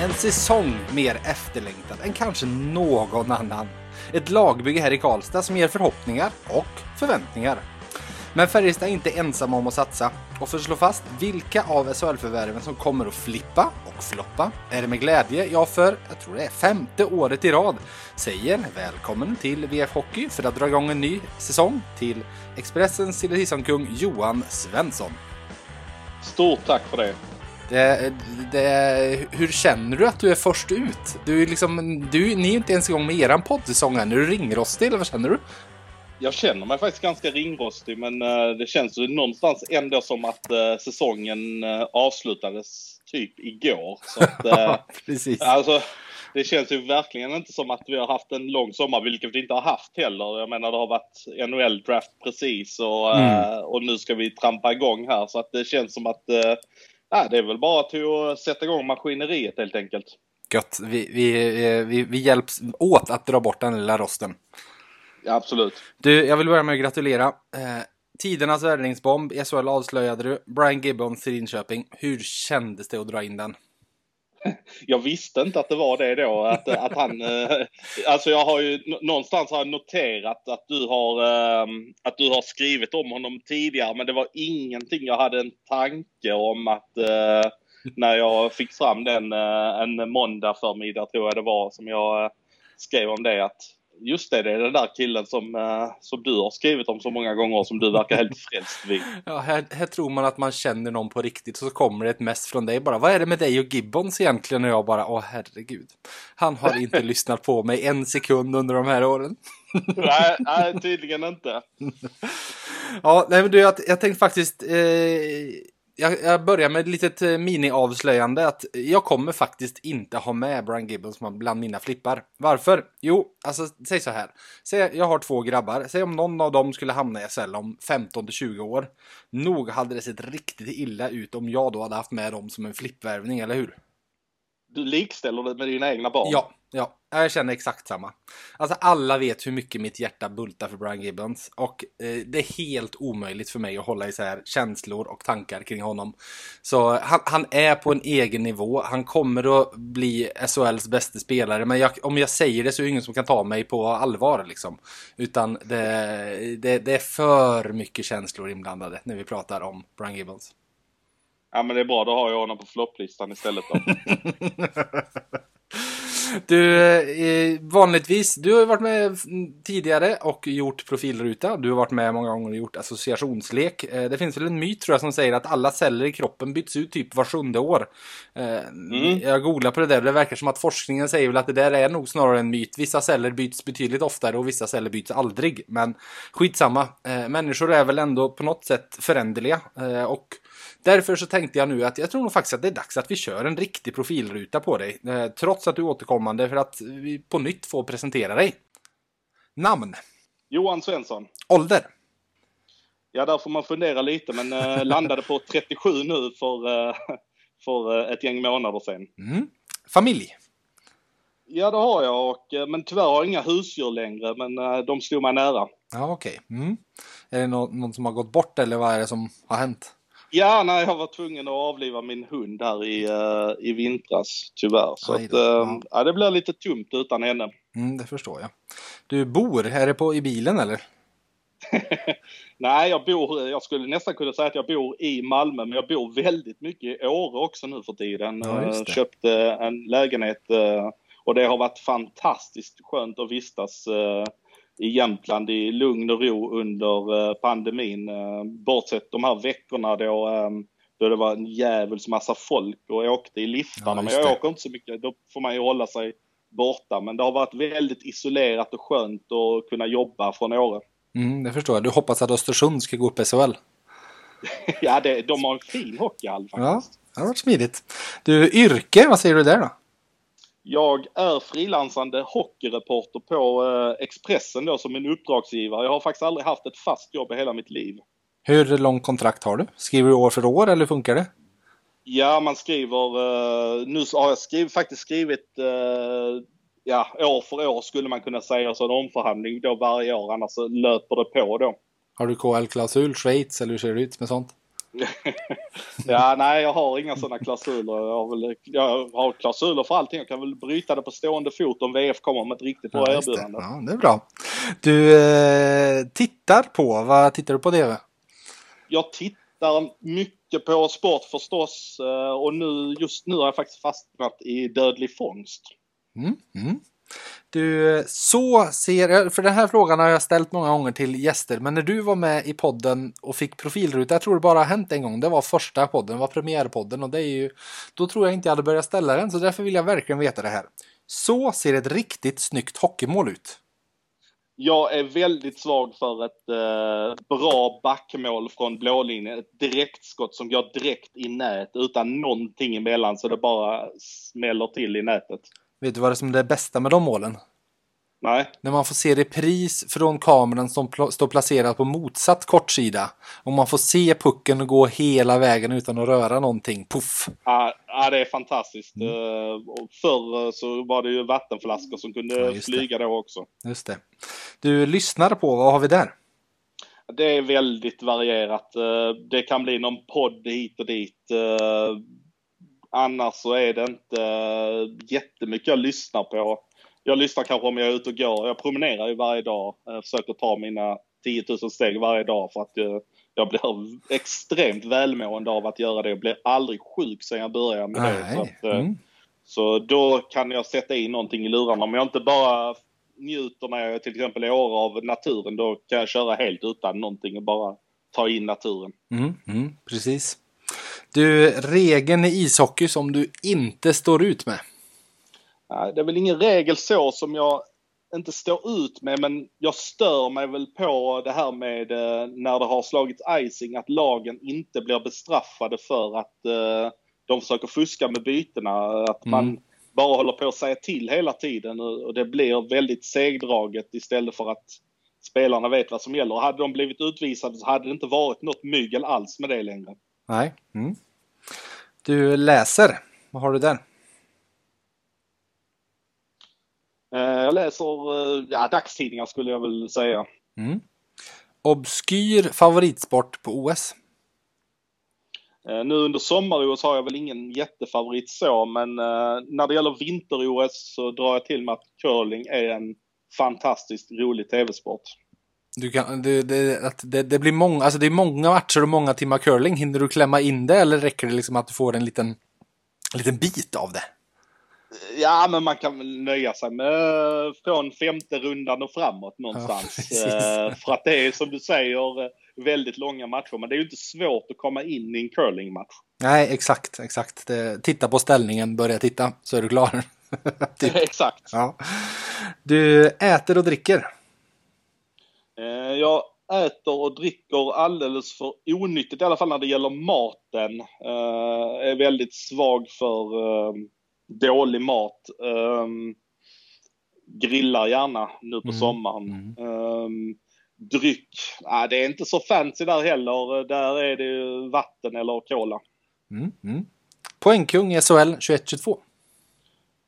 En säsong mer efterlängtad än kanske någon annan. Ett lagbygge här i Karlstad som ger förhoppningar och förväntningar. Men Färjestad är inte ensamma om att satsa. Och för att slå fast vilka av SHL-förvärven som kommer att flippa och floppa är det med glädje jag för, jag tror det är 5:e året i rad, säger välkommen till VF Hockey för att dra igång en ny säsong till Expressens sillisongkung Johan Svensson. Stort tack för det. Hur känner du att du är först ut? Du är liksom, ni är inte ens igång med eran poddsäsong än. Du ringer oss till, vad känner du? Jag känner mig faktiskt ganska ringrostig, men det känns ju någonstans ändå som att säsongen avslutades typ igår. Så att, precis. Alltså, det känns ju verkligen inte som att vi har haft en lång sommar, vilket vi inte har haft heller. Jag menar, det har varit NHL-draft precis och nu ska vi trampa igång här. Så att det känns som att det är väl bara att sätta igång maskineriet helt enkelt. Gött, vi hjälps åt att dra bort den lilla rosten. Ja, absolut. Du, jag vill börja med att gratulera. Tidernas värdningsbomb, SHL avslöjade du. Brian Gibbons till Linköping. Hur kändes det att dra in den? Jag visste inte att det var det då. Att han, alltså jag har ju någonstans har noterat att du har skrivit om honom tidigare. Men det var ingenting jag hade en tanke om att när jag fick fram den en måndag förmiddag tror jag det var som jag skrev om det att just det, det är den där killen som du har skrivit om så många gånger som du verkar helt frälst vid. Ja, här tror man att man känner någon på riktigt så kommer det ett mess från dig bara. Vad är det med dig och Gibbons egentligen? Och jag bara, herregud. Han har inte lyssnat på mig en sekund under de här åren. nej, tydligen inte. Ja, nej, men du, jag tänkte faktiskt... Jag börjar med ett litet mini-avslöjande att jag kommer faktiskt inte ha med Brian Gibbons bland mina flippar. Varför? Jo, alltså säg så här. Säg, jag har 2 grabbar. Säg om någon av dem skulle hamna i SHL om 15-20 år. Nog hade det sett riktigt illa ut om jag då hade haft med dem som en flippvärvning, eller hur? Du likställer det med dina egna barn? Ja. Jag känner exakt samma. Alltså alla vet hur mycket mitt hjärta bultar för Brian Gibbons. Och det är helt omöjligt för mig att hålla isär känslor och tankar kring honom. Så han är på en egen nivå. Han kommer att bli SHLs bästa spelare. Men om jag säger det så är det ingen som kan ta mig på allvar liksom. Utan det är för mycket känslor inblandade när vi pratar om Brian Gibbons. Ja, men det är bra, då har jag honom på flopplistan istället då. Du, vanligtvis, du har varit med tidigare och gjort profilruta. Du har varit med många gånger och gjort associationslek. Det finns väl en myt tror jag som säger att alla celler i kroppen byts ut typ var 7:e år. Jag googlar på det där och det verkar som att forskningen säger väl att det där är nog snarare en myt. Vissa celler byts betydligt oftare och vissa celler byts aldrig. Men skitsamma, människor är väl ändå på något sätt föränderliga och därför så tänkte jag nu att jag tror nog faktiskt att det är dags att vi kör en riktig profilruta på dig. Trots att du är återkommande för att vi på nytt får presentera dig. Namn? Johan Svensson. Ålder? Ja, där får man fundera lite men landade på 37 nu för ett gäng månader sedan. Mm. Familj? Ja, det har jag. Men tyvärr har jag inga husdjur längre men de slog mig nära. Ja, okej. Okay. Mm. Är det någon som har gått bort eller vad är det som har hänt? Ja, nej, jag var tvungen att avliva min hund här i vintras, tyvärr. Så att, det blir lite tomt utan henne. Mm, det förstår jag. Du bor här i bilen, eller? Nej, jag skulle nästan kunna säga att jag bor i Malmö, men jag bor väldigt mycket i Åre också nu för tiden. Ja, jag köpte en lägenhet och det har varit fantastiskt skönt att vistas i Jämtland i lugn och ro under pandemin. Bortsett de här veckorna då det var en jävels massa folk och jag åkte i liftarna. Ja, men jag åker inte så mycket, då får man ju hålla sig borta. Men det har varit väldigt isolerat och skönt att kunna jobba från Åre. Mm, det förstår jag. Du hoppas att Östersund ska gå upp SHL? Ja, de har en fin hockeyhall faktiskt. Ja, det har varit smidigt. Du, yrke, vad säger du där då? Jag är frilansande hockeyreporter på Expressen då, som en uppdragsgivare. Jag har faktiskt aldrig haft ett fast jobb i hela mitt liv. Hur lång kontrakt har du? Skriver du år för år eller funkar det? Ja, man skriver... nu har jag skrivit år för år skulle man kunna säga. Så en omförhandling då varje år, annars löper det på då. Har du KHL-klausul, Schweiz eller hur ser det ut med sånt? Ja, nej, jag har inga sådana klausuler. Jag har klausuler för allting. Jag kan väl bryta det på stående fot om VF kommer med ett riktigt bra erbjudande. Ja, det är bra. Du vad tittar du på det? Jag tittar mycket på sport förstås. Och just nu har jag faktiskt fastnat i Dödlig fångst. Du, för den här frågan har jag ställt många gånger till gäster, men när du var med i podden och fick profilruta, jag tror det bara har hänt en gång, det var första podden, det var premiärpodden, och det är ju, då tror jag inte jag hade börjat ställa den, så därför vill jag verkligen veta det här. Så ser ett riktigt snyggt hockeymål ut. Jag är väldigt svag för ett bra backmål från blålinjen, ett direktskott som går direkt i nät utan någonting emellan, så det bara smäller till i nätet. Vet du vad det är som är det bästa med de målen? Nej. När man får se repris från kameran som står placerad på motsatt kortsida. Och man får se pucken gå hela vägen utan att röra någonting. Puff. Ja, det är fantastiskt. Förr så var det ju vattenflaskor som kunde flyga det också. Just det. Du lyssnar på, vad har vi där? Det är väldigt varierat. Det kan bli någon podd hit och dit. Annars så är det inte jättemycket jag lyssnar på. Jag lyssnar kanske om jag är ute och går. Jag promenerar ju varje dag. Jag försöker ta mina 10 000 steg varje dag för att jag blir extremt välmående av att göra det. Jag blir aldrig sjuk sedan jag började med det. Så, så då kan jag sätta in någonting i lurarna. Om jag inte bara njuter när jag till exempel är år av naturen, då kan jag köra helt utan någonting och bara ta in naturen. Precis. Du, regeln i ishockey som du inte står ut med? Det är väl ingen regel så som jag inte står ut med, men jag stör mig väl på det här med när det har slagits icing, att lagen inte blir bestraffade för att de försöker fuska med bytena, att man bara håller på att säga till hela tiden, och det blir väldigt segdraget istället för att spelarna vet vad som gäller. Och hade de blivit utvisade så hade det inte varit något mygel alls med det längre. Nej. Du läser. Vad har du där? Jag läser dagstidningar skulle jag väl säga. Obskyr favoritsport på OS? Nu under sommar-OS har jag väl ingen jättefavorit så, men när det gäller vinter-OS så drar jag till med att curling är en fantastiskt rolig tv-sport. Det blir många, alltså det är många matcher och många timmar curling. Hinner du klämma in det, eller räcker det liksom att du får en liten bit av det? Ja, men man kan nöja sig med från femte rundan och framåt någonstans. Ja, för att det är, som du säger, väldigt långa matcher, men det är ju inte svårt att komma in i en curlingmatch. Nej, exakt. Titta på ställningen, börja titta, så är du klar. Typ. Exakt. Ja. Du äter och dricker? Jag äter och dricker alldeles för onyttigt, i alla fall när det gäller maten. Är väldigt svag för dålig mat. Grillar gärna nu på sommaren. Dryck. Det är inte så fancy där heller. Där är det vatten eller cola. Poängkung SHL 21-22.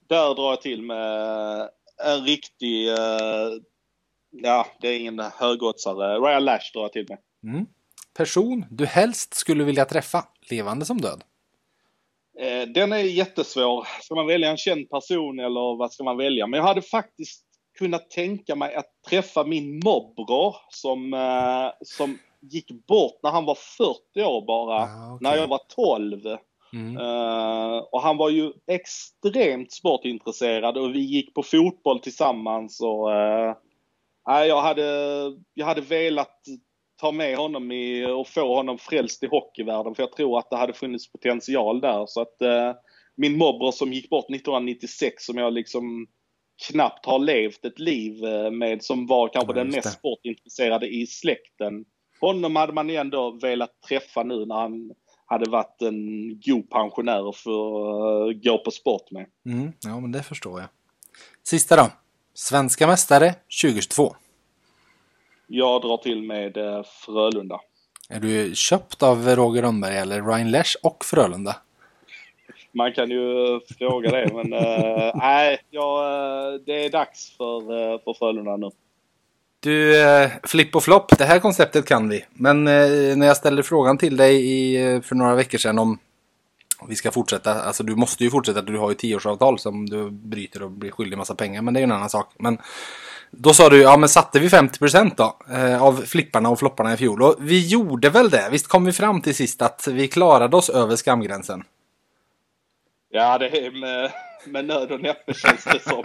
Där drar jag till med en riktig... det är ingen högoddsare. Ryan Lash drar jag till med. Person du helst skulle vilja träffa, levande som död? Den är jättesvår. Ska man välja en känd person eller vad ska man välja? Men jag hade faktiskt kunnat tänka mig att träffa min morbror som gick bort när han var 40 år bara. Ah, okay. När jag var 12. Och han var ju extremt sportintresserad och vi gick på fotboll tillsammans och... Jag hade velat ta med honom och få honom frälst i hockeyvärlden, för jag tror att det hade funnits potential där. Så att min morbror som gick bort 1996, som jag liksom knappt har levt ett liv med, som var kanske den mest sportintresserade i släkten. Honom hade man ändå velat träffa nu när han hade varit en god pensionär för att gå på sport med. Ja, men det förstår jag. Sista då. Svenska mästare 2022. Jag drar till med Frölunda. Är du köpt av Roger Rönnberg eller Ryan Lash och Frölunda? Man kan ju fråga det, men det är dags för Frölunda nu. Du, flipp och flopp, det här konceptet kan vi. Men när jag ställde frågan till dig för några veckor sedan om vi ska fortsätta, alltså du måste ju fortsätta, du har ju 10-årsavtal som du bryter och blir skyldig massa pengar, men det är ju en annan sak. Men då sa du, ja men satte vi 50% då av flipparna och flopparna i fjol? Och vi gjorde väl det, visst kom vi fram till sist att vi klarade oss över skamgränsen? Ja, det är med nöd och näppe känns det som.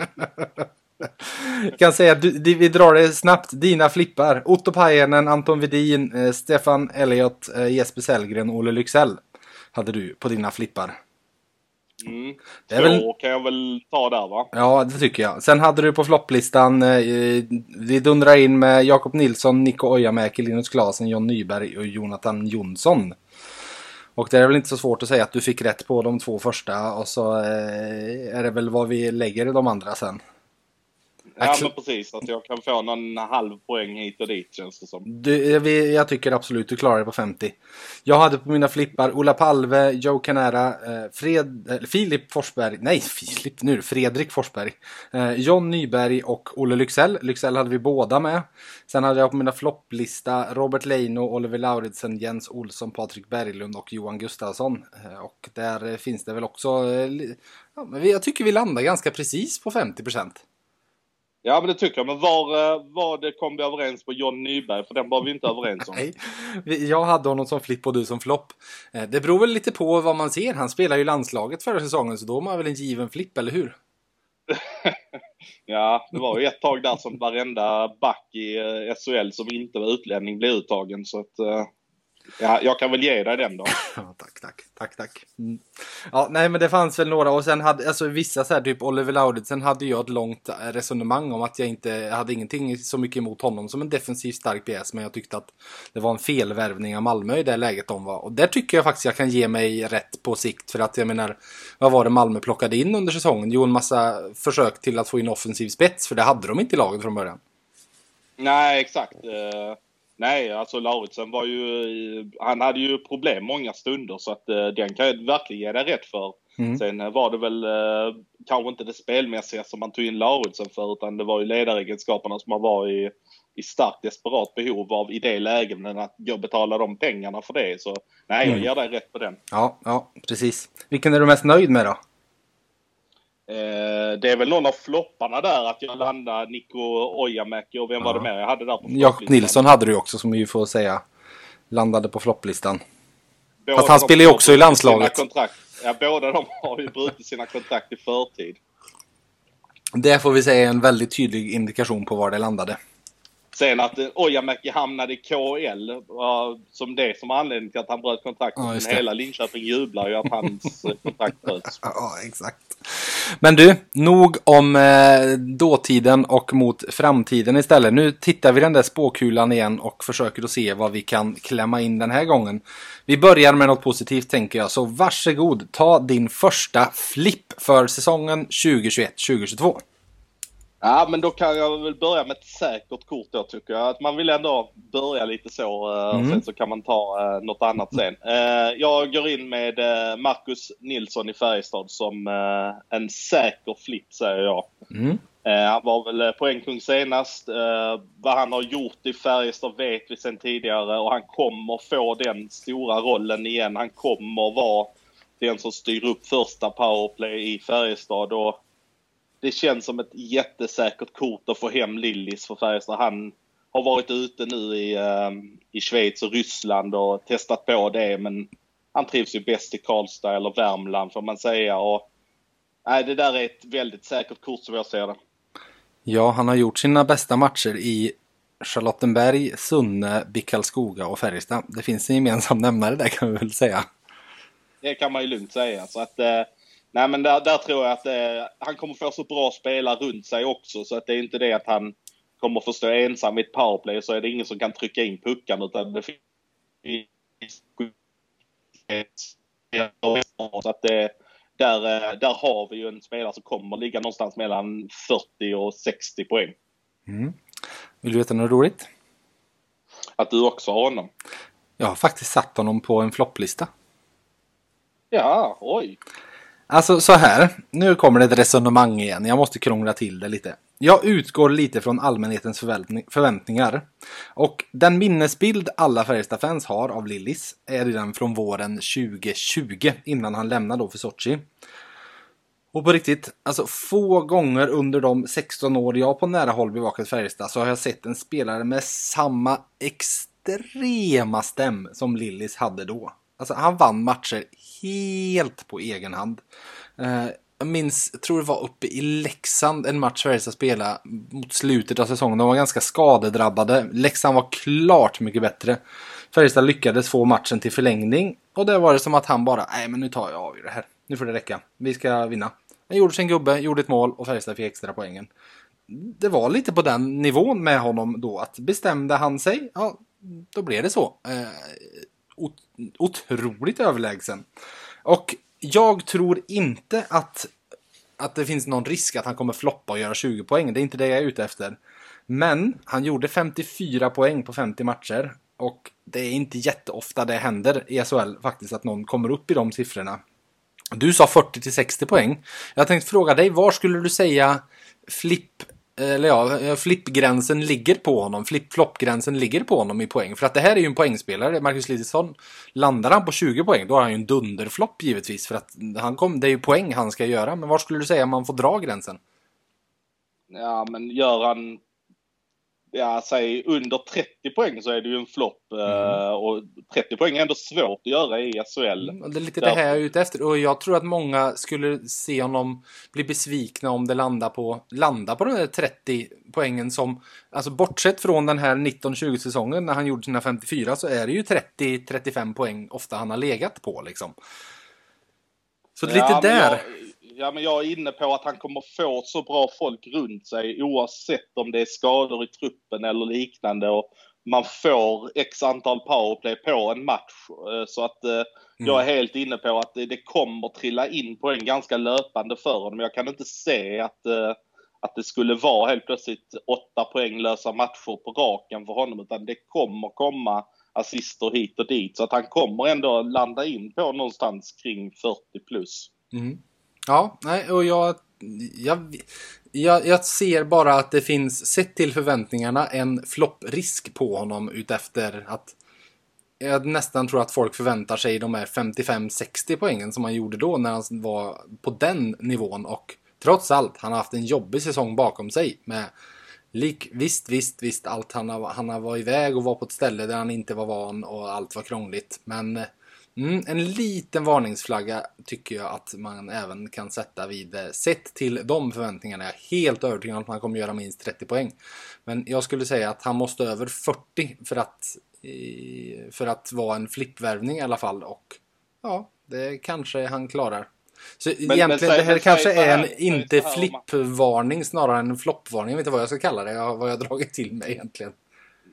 Jag kan säga att vi drar det snabbt. Dina flippar: Otto Pajanen, Anton Widin, Stefan Elliot, Jesper Sellgren, Olle Lyxell hade du på dina flippar. Det är väl... kan jag väl ta där, va? Ja, det tycker jag. Sen hade du på flopplistan, vi dundrar in med Jakob Nilsson, Nico Ojamäki, Linus Klasen, John Nyberg och Jonathan Jonsson. Och det är väl inte så svårt att säga att du fick rätt på de två första, och så är det väl vad vi lägger i de andra sen. Ja, men precis, att jag kan få någon halv poäng hit och dit, känns det som. Jag tycker absolut du klarar det på 50. Jag hade på mina flippar Ola Palve, Joe Canara, Fredrik Forsberg, John Nyberg och Olle Lyxell. Lyxell hade vi båda med. Sen hade jag på mina flopplista Robert Leino, Oliver Lauridsen, Jens Olsson, Patrik Berglund och Johan Gustafsson. Och där finns det väl också, jag tycker vi landar ganska precis på 50%. Ja, men det tycker jag. Men var kom vi överens på John Nyberg? För den var vi inte överens om. Nej, jag hade honom som flipp och du som flopp. Det beror väl lite på vad man ser. Han spelar ju landslaget förra säsongen, så då var väl en given flipp, eller hur? Ja, det var ju ett tag där som varenda back i SHL som inte var utlänning blev uttagen. Så att, ja, jag kan väl ge dig den då. Ja, tack. Ja, nej, men det fanns väl några. Och sen hade, alltså vissa så här, typ Oliver Lauridsen, hade jag ett långt resonemang om att jag inte hade ingenting så mycket emot honom som en defensivt stark pjäs, men jag tyckte att det var en felvärvning av Malmö i det läget de var. Och där tycker jag faktiskt jag kan ge mig rätt på sikt, för att jag menar, vad var det Malmö plockade in under säsongen? Jo, en massa försök till att få in offensiv spets, för det hade de inte i laget från början. Nej, exakt. Nej, alltså Lauritsen var ju... Han hade ju problem många stunder, så att den kan jag verkligen ge dig rätt för. Sen var det väl kanske inte det spelmässiga som man tog in Lauritsen för, utan det var ju ledaregenskaperna som man var i starkt desperat behov av i det läget, men att jag betalar de pengarna för det. Så nej, jag ger dig rätt på den. Ja, precis. Vilken är du mest nöjd med då? Det är väl någon av flopparna där, att jag landade Nico Ojamäki och vem var det med jag hade där på Jakob Nilsson hade du också, som ju får säga landade på flopplistan. Fast han spelar ju också i landslaget. Ja, båda de har ju brutit sina kontrakt i förtid. Det får vi säga är en väldigt tydlig indikation på var det landade. Sen att Ojamäki hamnade i KHL som det som anledning till att han bröt kontraktet. Men hela Linköping jublar ju att hans kontrakt bröts. Ja, exakt. Men du, nog om dåtiden och mot framtiden istället. Nu tittar vi den där spåkulan igen och försöker att se vad vi kan klämma in den här gången. Vi börjar med något positivt, tänker jag. Så varsågod, ta din första flipp för säsongen 2021-2022. Ja, men då kan jag väl börja med ett säkert kort då, tycker jag. Att man vill ändå börja lite så, sen så kan man ta något annat sen. Jag går in med Marcus Nilsson i Färjestad som en säker flipp, säger jag. Han var väl poängkung senast. Vad han har gjort i Färjestad vet vi sedan tidigare, och han kommer få den stora rollen igen. Han kommer vara den som styr upp första powerplay i Färjestad, och det känns som ett jättesäkert kort att få hem Lillis för Färjestad. Han har varit ute nu i Schweiz och Ryssland och testat på det, men han trivs ju bäst i Karlstad eller Värmland, får man säga. Och nej, det där är ett väldigt säkert kort som jag ser det. Ja, han har gjort sina bästa matcher i Charlottenberg, Sunne, Bickalskoga och Färjestad. Det finns en gemensam nämnare där, kan vi väl säga. Det kan man ju lugnt säga, så att... Nej, men där tror jag att han kommer få så bra spelare runt sig också, så att det är inte det att han kommer få stå ensam i ett powerplay, så är det ingen som kan trycka in puckan, utan det finns så att där har vi ju en spelare som kommer ligga någonstans mellan 40 och 60 poäng. Vill du veta något roligt? Att du också har honom. Jag har faktiskt satt honom på en flopplista. Ja, oj. Alltså så här, nu kommer det ett resonemang igen. Jag måste krångla till det lite. Jag utgår lite från allmänhetens förväntningar. Och den minnesbild alla Färjestad-fans har av Lillis är den från våren 2020 innan han lämnade då för Sochi. Och på riktigt, alltså få gånger under de 16 år jag på nära håll bevakat Färjestad så har jag sett en spelare med samma extrema stäm som Lillis hade då. Alltså han vann matcher helt på egen hand. Jag minns, tror det var uppe i Leksand, en match Färjestad spelade mot slutet av säsongen. De var ganska skadedrabbade. Leksand var klart mycket bättre. Färjestad lyckades få matchen till förlängning. Och det var det som att han bara, nej men nu tar jag av det här. Nu får det räcka. Vi ska vinna. Han gjorde sin gubbe, gjorde ett mål och Färjestad fick extra poängen. Det var lite på den nivån med honom då. Att bestämde han sig, ja då blev det så. Otroligt överlägsen. Och jag tror inte att det finns någon risk att han kommer floppa och göra 20 poäng. Det är inte det jag är ute efter. Men han gjorde 54 poäng på 50 matcher. Och det är inte jätteofta det händer i SHL faktiskt att någon kommer upp i de siffrorna. Du sa 40-60 poäng. Jag tänkte fråga dig, var skulle du säga flippgränsen ligger på honom? Flippfloppgränsen ligger på honom i poäng. För att det här är ju en poängspelare. Marcus Nilsson, landar han på 20 poäng, då har han ju en dunderflopp givetvis. För att det är ju poäng han ska göra. Men var skulle du säga man får dra gränsen? Ja, men gör han säg under 30 poäng så är det ju en flopp. Och 30 poäng är ändå svårt att göra i SHL. Det är lite det här jag är ute efter. Och jag tror att många skulle se honom bli besvikna om det landar på den där 30 poängen som, alltså bortsett från den här 19-20 säsongen när han gjorde sina 54, så är det ju 30-35 poäng ofta han har legat på liksom. Så lite där. Men jag är inne på att han kommer få så bra folk runt sig oavsett om det är skador i truppen eller liknande, och man får x antal powerplay på en match, så att jag är helt inne på att det kommer trilla in på en ganska löpande för honom. Jag kan inte se att det skulle vara helt plötsligt 8 poänglösa matcher på raken för honom, utan det kommer komma assister hit och dit, så att han kommer ändå landa in på någonstans kring 40+. Ja, nej, och jag ser bara att det finns, sett till förväntningarna, en flopprisk på honom utefter att jag nästan tror att folk förväntar sig de här 55-60 poängen som han gjorde då när han var på den nivån. Och trots allt, han har haft en jobbig säsong bakom sig med visst allt han har varit iväg och var på ett ställe där han inte var van och allt var krångligt, men en liten varningsflagga tycker jag att man även kan sätta vid. Sett till de förväntningarna är jag helt övertygad om att han kommer göra minst 30 poäng. Men jag skulle säga att han måste över 40 för att vara en flippvärvning i alla fall. Och ja, det kanske han klarar. Så men, egentligen, det här kanske är en inte flippvarning snarare än en floppvarning. Jag vet inte vad jag ska kalla det, vad jag dragit till mig egentligen.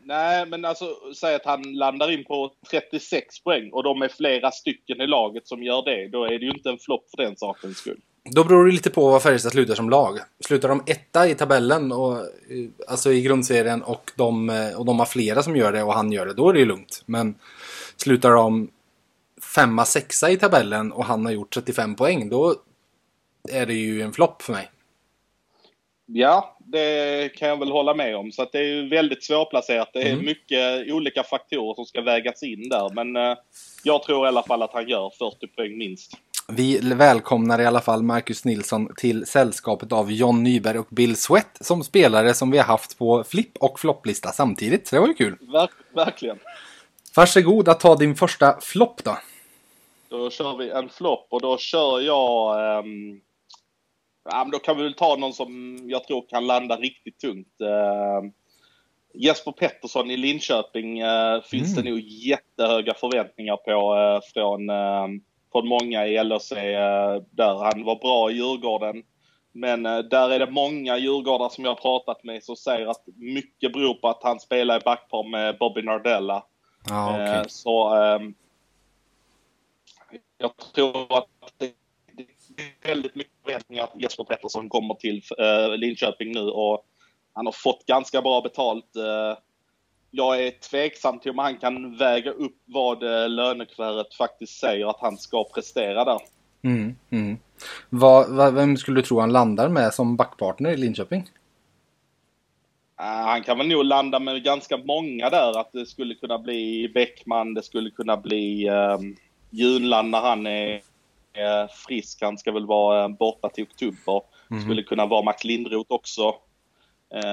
Nej, men alltså, säg att han landar in på 36 poäng och de är flera stycken i laget som gör det. Då är det ju inte en flopp för den sakens skull. Då beror det lite på vad Färjestad slutar som lag. Slutar de etta i tabellen och, alltså i grundserien, och de har flera som gör det och han gör det, då är det ju lugnt. Men slutar de 5-6 i tabellen och han har gjort 35 poäng, då är det ju en flopp för mig. Ja, det kan jag väl hålla med om. Så att det är ju väldigt svårplacerat. Det är mycket olika faktorer som ska vägas in där. Men jag tror i alla fall att han gör 40 poäng minst. Vi välkomnar i alla fall Marcus Nilsson till sällskapet av John Nyberg och Bill Sweat som spelare som vi har haft på flipp- och flopplista samtidigt. Så det var ju kul. Verkligen. Varsågod att ta din första flopp då. Då kör vi en flopp och då kör jag... Ja, men då kan vi väl ta någon som jag tror kan landa riktigt tungt. Jesper Pettersson i Linköping finns det nog jättehöga förväntningar på från många i LHC, där han var bra i Djurgården. Men där är det många djurgårdar som jag har pratat med som säger att mycket beror på att han spelar i backpar med Bobby Nardella. Ah, okay. Jag tror att det är väldigt mycket förväntningar att Jesper Pettersson kommer till Linköping nu, och han har fått ganska bra betalt. Jag är tveksam till om han kan väga upp vad lönekuvertet faktiskt säger att han ska prestera där. Vem skulle du tro han landar med som backpartner i Linköping? Han kan väl nog landa med ganska många där. Att det skulle kunna bli Bäckman, det skulle kunna bli Junland när han är frisk. Han ska väl vara borta till oktober. Mm. Skulle kunna vara Max Lindroth också.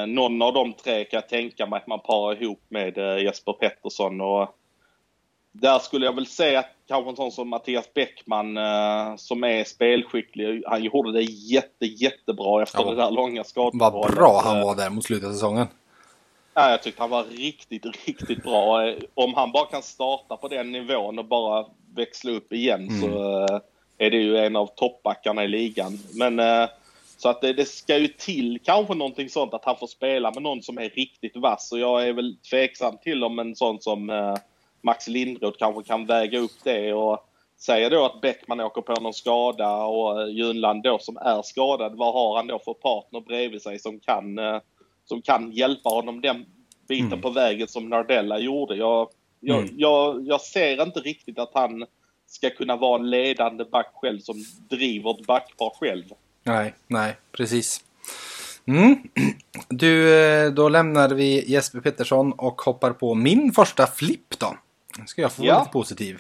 Någon av de tre kan jag tänka mig att man parar ihop med Jesper Pettersson. Och där skulle jag väl säga att kanske en sån som Mattias Bäckman som är spelskicklig. Han gjorde det jättebra efter det där långa skadan. Vad bra han var där mot slutet av säsongen. Ja, jag tyckte han var riktigt bra. Om han bara kan starta på den nivån och bara växla upp igen så är det ju en av toppbackarna i ligan. Men så att det ska ju till kanske någonting sånt att han får spela med någon som är riktigt vass. Och jag är väl tveksam till om en sån som Max Lindroth kanske kan väga upp det och säga då att Bäckman åker på någon skada och Junland då som är skadad, vad har han då för partner bredvid sig som kan hjälpa honom den biten på vägen som Nardella gjorde. Jag ser inte riktigt att han ska kunna vara en ledande back själv som driver ett backpar själv. Nej, precis. Då lämnar vi Jesper Pettersson och hoppar på min första flipp då. Nu ska jag få vara lite positiv.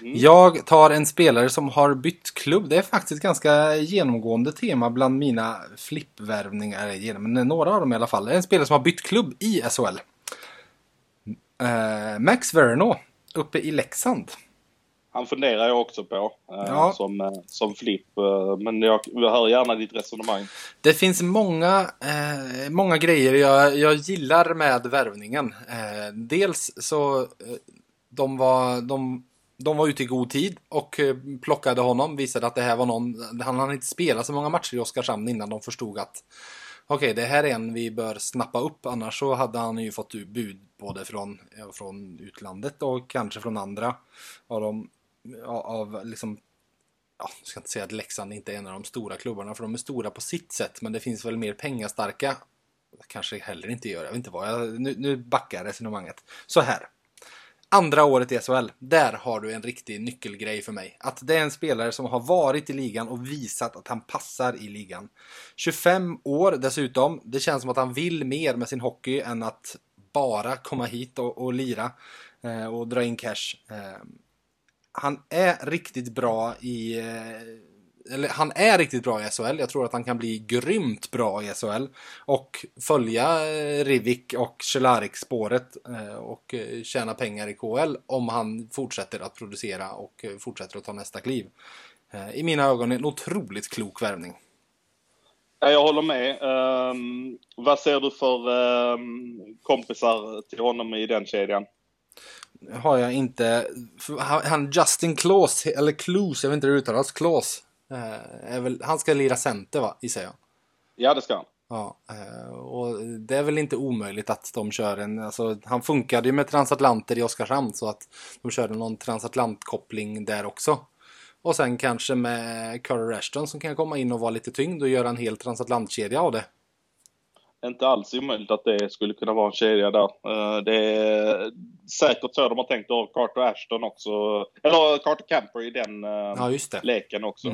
Jag tar en spelare som har bytt klubb. Det är faktiskt ganska genomgående tema bland mina flippvärvningar, men några av dem i alla fall. Det är en spelare som har bytt klubb i SHL. Max Verno uppe i Leksand. Han funderar jag också på som flipp, men jag hör gärna ditt resonemang. Det finns många grejer jag gillar med värvningen. Dels så de var ute i god tid och plockade honom, visade att det här var någon, han hade inte spelat så många matcher i Oskarshamn innan de förstod att okej, det här är en vi bör snappa upp, annars så hade han ju fått bud både från utlandet och kanske från andra av dem. Jag ska inte säga att Leksand inte är en av de stora klubbarna, för de är stora på sitt sätt, men det finns väl mer pengastarka. Kanske heller inte gör, jag vet inte vad. Nu backar resonemanget. Så här. Andra året i SHL, där har du en riktig nyckelgrej för mig. Att det är en spelare som har varit i ligan och visat att han passar i ligan. 25 år dessutom, det känns som att han vill mer med sin hockey än att bara komma hit och lira och dra in cash. Han är riktigt bra i... han är riktigt bra i SHL. Jag tror att han kan bli grymt bra i SHL och följa Rivik och Cehlarik-spåret och tjäna pengar i KHL om han fortsätter att producera och fortsätter att ta nästa kliv. I mina ögon är en otroligt klok värvning. Jag håller med. Vad ser du för kompisar till honom i den kedjan? Har jag inte... Han Justin Klose, eller Klose, jag vet inte hur det uttalas, Klose. Han ska lira center, va? Gissar jag. Ja, det ska han. Ja, och det är väl inte omöjligt att de kör han funkade ju med transatlanter i Oskarshamn, så att de körde någon transatlantkoppling där också. Och sen kanske med Curry Ashton som kan komma in och vara lite tyngd och göra en hel transatlantkedja av det. Inte alls omöjligt att det skulle kunna vara en kedja där. Det är säkert så de har tänkt av Carter Ashton också. Eller Carter Camper i den leken också.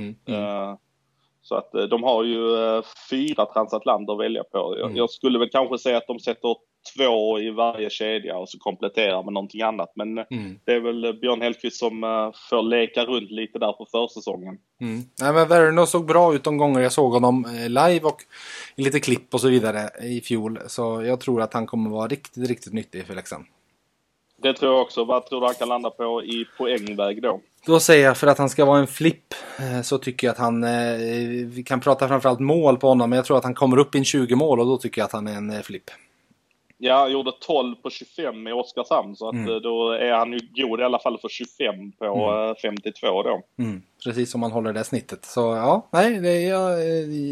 Så att de har ju 4 transatlanter att välja på. Jag skulle väl kanske säga att de sätter 2 i varje kedja och så kompletterar med någonting annat. Men det är väl Björn Hellqvist som får leka runt lite där på försäsongen. Nej, men Verno såg bra ut de gånger jag såg honom live och i lite klipp och så vidare i fjol. Så jag tror att han kommer vara riktigt nyttig för Leksand. Det tror jag också. Vad tror du han kan landa på i poängväg då? Då säger jag, för att han ska vara en flipp så tycker jag att han, vi kan prata framförallt mål på honom, men jag tror att han kommer upp i en 20 mål och då tycker jag att han är en flipp. Ja, jag gjorde 12 på 25 i Oskarshamn, så att då är han ju god i alla fall för 25 på 52 då. Precis som man håller det snittet. Så det är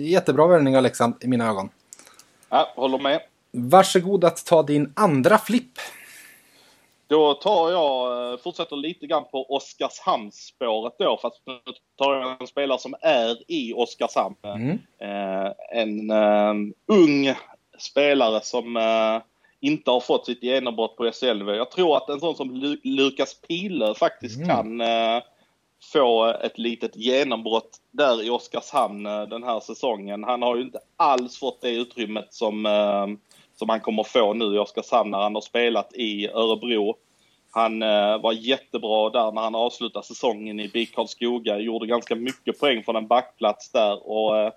jättebra värvning av Leksand i mina ögon. Ja, håller med. Varsågod att ta din andra flipp. Då fortsätter lite grann på Oskarshamnsspåret då, för att nu tar jag en spelare som är i Oskarshamn. En ung spelare som inte har fått sitt genombrott på SHL. Jag tror att en sån som Lukas Piler faktiskt kan få ett litet genombrott där i Oskarshamn den här säsongen. Han har ju inte alls fått det utrymmet som han kommer få nu i Oskarshamn när han har spelat i Örebro. Han var jättebra där när han avslutade säsongen i BIK Karlskoga. Gjorde ganska mycket poäng från en backplats där. Och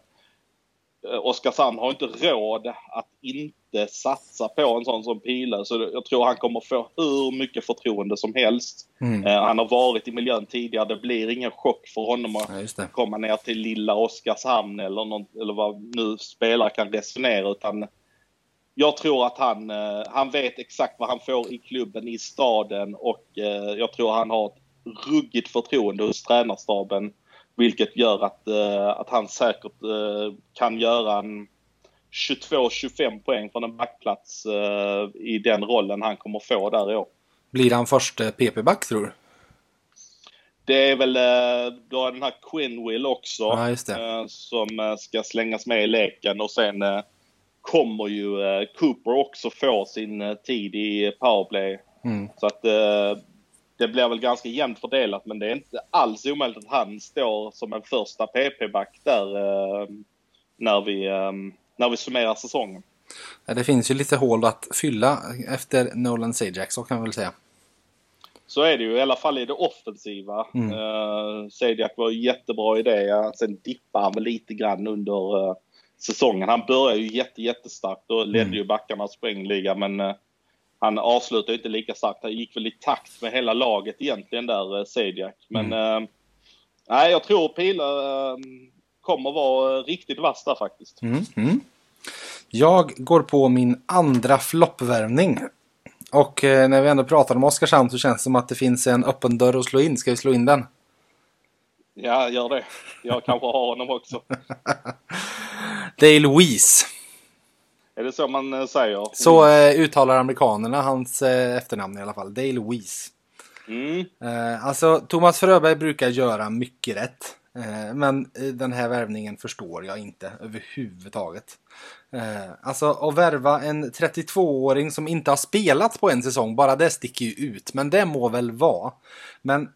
Oskarshamn har inte råd att inte satsa på en sån som Piler. Så jag tror han kommer få hur mycket förtroende som helst. Mm. Han har varit i miljön tidigare. Det blir ingen chock för honom att komma ner till lilla Oskarshamn eller vad nu spelare kan resonera. Utan jag tror att han vet exakt vad han får i klubben, i staden, och jag tror han har ett ruggigt förtroende hos tränarstaben, vilket gör att han säkert kan göra en 22-25 poäng från en backplats i den rollen han kommer få där i år. Blir han först PP-back, tror du? Det är väl då den här Quinwill också, som ska slängas med i leken, och sen kommer ju Cooper också få sin tid i powerplay. Mm. Så att det blir väl ganska jämnt fördelat, men det är inte alls omöjligt att han står som en första PP-back där när vi summerar säsongen. Det finns ju lite hål att fylla efter Nolan Sajak, så kan man väl säga. Så är det ju, i alla fall i det offensiva. Mm. Sajak var ju jättebra i det. Sen dippar han väl lite grann under säsongen. Han började ju jättestarkt och ledde ju backarnas poängliga, men han avslutade inte lika starkt. Han gick väl i takt med hela laget egentligen där, Sajak. Men nej, jag tror Piler kommer vara riktigt vass där faktiskt. Mm. Mm. Jag går på min andra floppvärvning. Och när vi ändå pratar om Oskarshamn så känns det som att det finns en öppen dörr att slå in. Ska vi slå in den? Ja, gör det. Jag kanske har honom också. Dale Weise. Är det så man säger? Så uttalar amerikanerna hans efternamn i alla fall. Dale Weise. Mm. Alltså, Thomas Fröberg brukar göra mycket rätt. Men den här värvningen förstår jag inte överhuvudtaget. Alltså, att värva en 32-åring som inte har spelat på en säsong, bara det sticker ju ut. Men det må väl vara. Men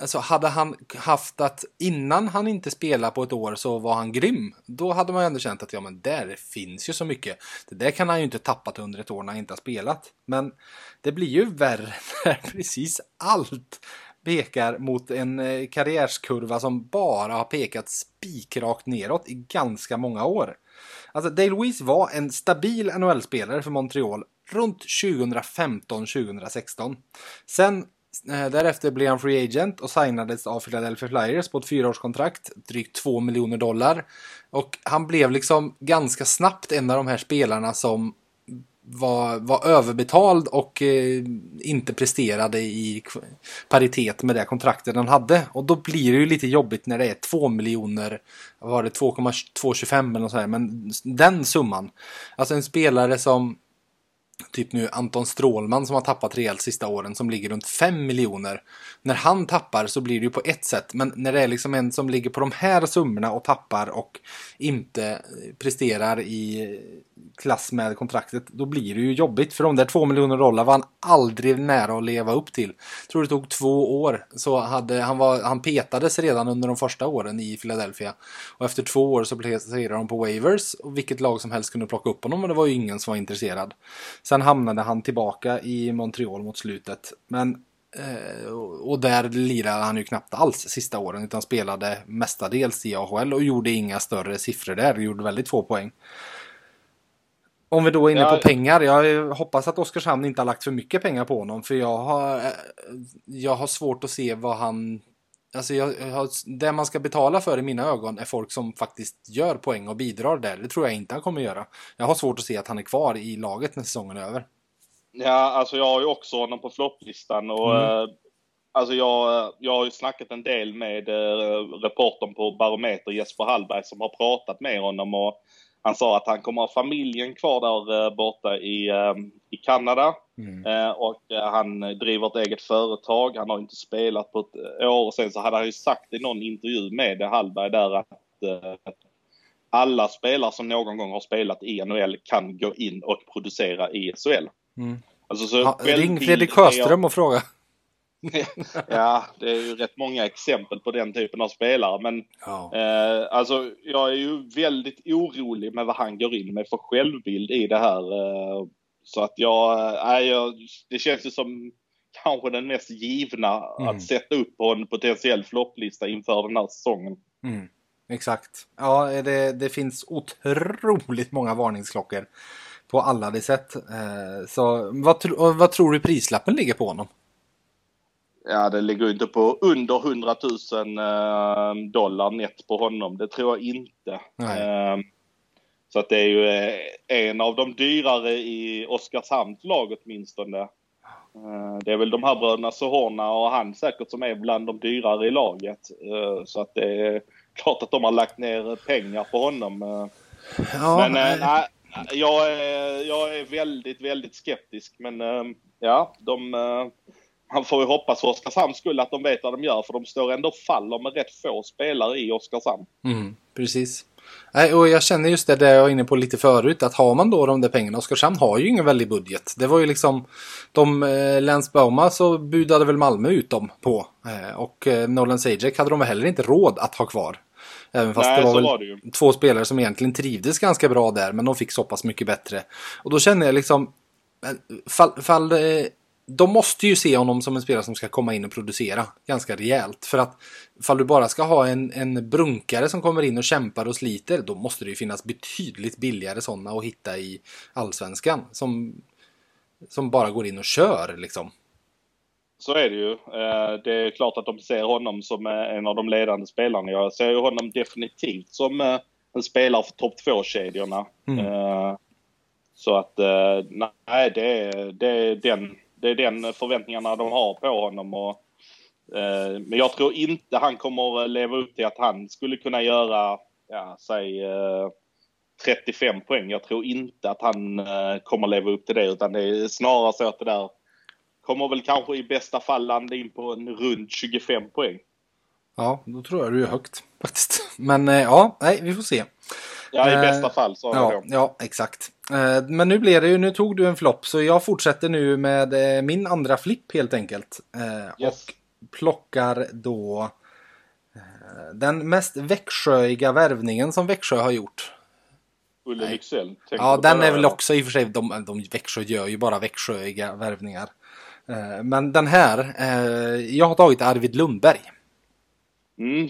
alltså, hade han haft att innan han inte spelade på ett år så var han grym, då hade man ju ändå känt att ja, men där finns ju så mycket. Det där kan han ju inte tappat under ett år när han inte har spelat. Men det blir ju värre när precis allt pekar mot en karriärskurva som bara har pekat spikrakt neråt i ganska många år. Alltså, Dale Weise var en stabil NHL-spelare för Montreal runt 2015-2016. Sen därefter blev han free agent och signades av Philadelphia Flyers på ett 4-årskontrakt, drygt $2 miljoner. Och han blev liksom ganska snabbt en av de här spelarna som var överbetald och inte presterade i paritet med det kontraktet han hade. Och då blir det ju lite jobbigt när det är 2 miljoner, var det 2,225 eller något så här, men den summan. Alltså en spelare som typ nu Anton Strålman, som har tappat rejält sista åren, som ligger runt 5 miljoner. När han tappar så blir det ju på ett sätt, men när det är liksom en som ligger på de här summorna och tappar och inte presterar i klass med kontraktet, då blir det ju jobbigt. För de där $2 miljoner var han aldrig nära att leva upp till. Jag tror det tog 2 år, så han petades redan under de första åren i Philadelphia. Och efter 2 år så placerade de på waivers, och vilket lag som helst kunde plocka upp honom, men det var ju ingen som var intresserad. Sen hamnade han tillbaka i Montreal mot slutet, men och där lirade han ju knappt alls sista åren, utan spelade mestadels i AHL och gjorde inga större siffror där, gjorde väldigt få poäng. Om vi då är inne på pengar, jag hoppas att Oskarshamn inte har lagt för mycket pengar på honom, för jag har svårt att se vad han... Alltså det man ska betala för i mina ögon är folk som faktiskt gör poäng och bidrar där. Det tror jag inte han kommer göra. Jag har svårt att se att han är kvar i laget när säsongen är över. Ja, alltså jag har ju också honom på flopplistan. Och alltså jag har ju snackat en del med reportern på Barometer, Jesper Hallberg, som har pratat med honom. Och han sa att han kommer ha familjen kvar där borta i Kanada. Och han driver ett eget företag. Han har inte spelat på ett år. Och sen så hade han ju sagt i någon intervju med Hallberg där att alla spelare som någon gång har spelat i NHL kan gå in och producera i SHL. Ring Fredrik Sjöström och fråga. Ja, det är ju rätt många exempel på den typen av spelare. Men alltså, jag är ju väldigt orolig med vad han går in med för självbild i det här. Så att jag det känns ju som kanske den mest givna att sätta upp på en potentiell flopplista inför den här säsongen. Mm. Exakt. Ja, det finns otroligt många varningsklockor på alla det sätt. Så vad tror du prislappen ligger på honom? Ja, det ligger ju inte på under 100 000 dollar net på honom. Det tror jag inte. Så att det är ju en av de dyrare i Oskarshamns lag åtminstone. Det är väl de här bröderna Sohorna och han säkert som är bland de dyrare i laget. Så att det är klart att de har lagt ner pengar på honom. Men jag är väldigt, väldigt skeptisk. Men ja, man får ju hoppas för Oskarshamn skulle att de vet vad de gör. För de står ändå faller med rätt få spelare i Oskarshamn. Mm, precis. Och jag känner just det där jag var inne på lite förut, att har man då de där pengarna, Oskarshamn har ju ingen väldig budget. Det var ju liksom Länsbauma så budade väl Malmö ut dem på, och Nolan Sajek hade de heller inte råd att ha kvar. Även fast det var väl två spelare som egentligen trivdes ganska bra där, men de fick så pass mycket bättre. Och då känner jag liksom de måste ju se honom som en spelare som ska komma in och producera ganska rejält. För att ifall du bara ska ha en brunkare som kommer in och kämpar och sliter, då måste det ju finnas betydligt billigare sådana att hitta i allsvenskan som bara går in och kör liksom. Så är det ju. Det är klart att de ser honom som en av de ledande spelarna. Jag ser ju honom definitivt som en spelare för topp 2-kedjorna. Mm. Så att nej, det är den förväntningarna de har på honom. Och, men jag tror inte han kommer leva upp till att han skulle kunna göra 35 poäng. Jag tror inte att han kommer leva upp till det, utan det är snarare så att det där kommer väl kanske i bästa fall landa in på en runt 25 poäng. Ja, då tror jag du är högt faktiskt. Men vi får se. Ja, i bästa fall så har jag. Ja, exakt. Men nu tog du en flopp, så jag fortsätter nu med min andra flipp helt enkelt. Yes. Och plockar då den mest växjöiga värvningen som Växjö har gjort. Ulle Lycksell. Ja, den är väl också i och för sig, de Växjö gör ju bara växjöiga värvningar. Men den här, jag har tagit Arvid Lundberg.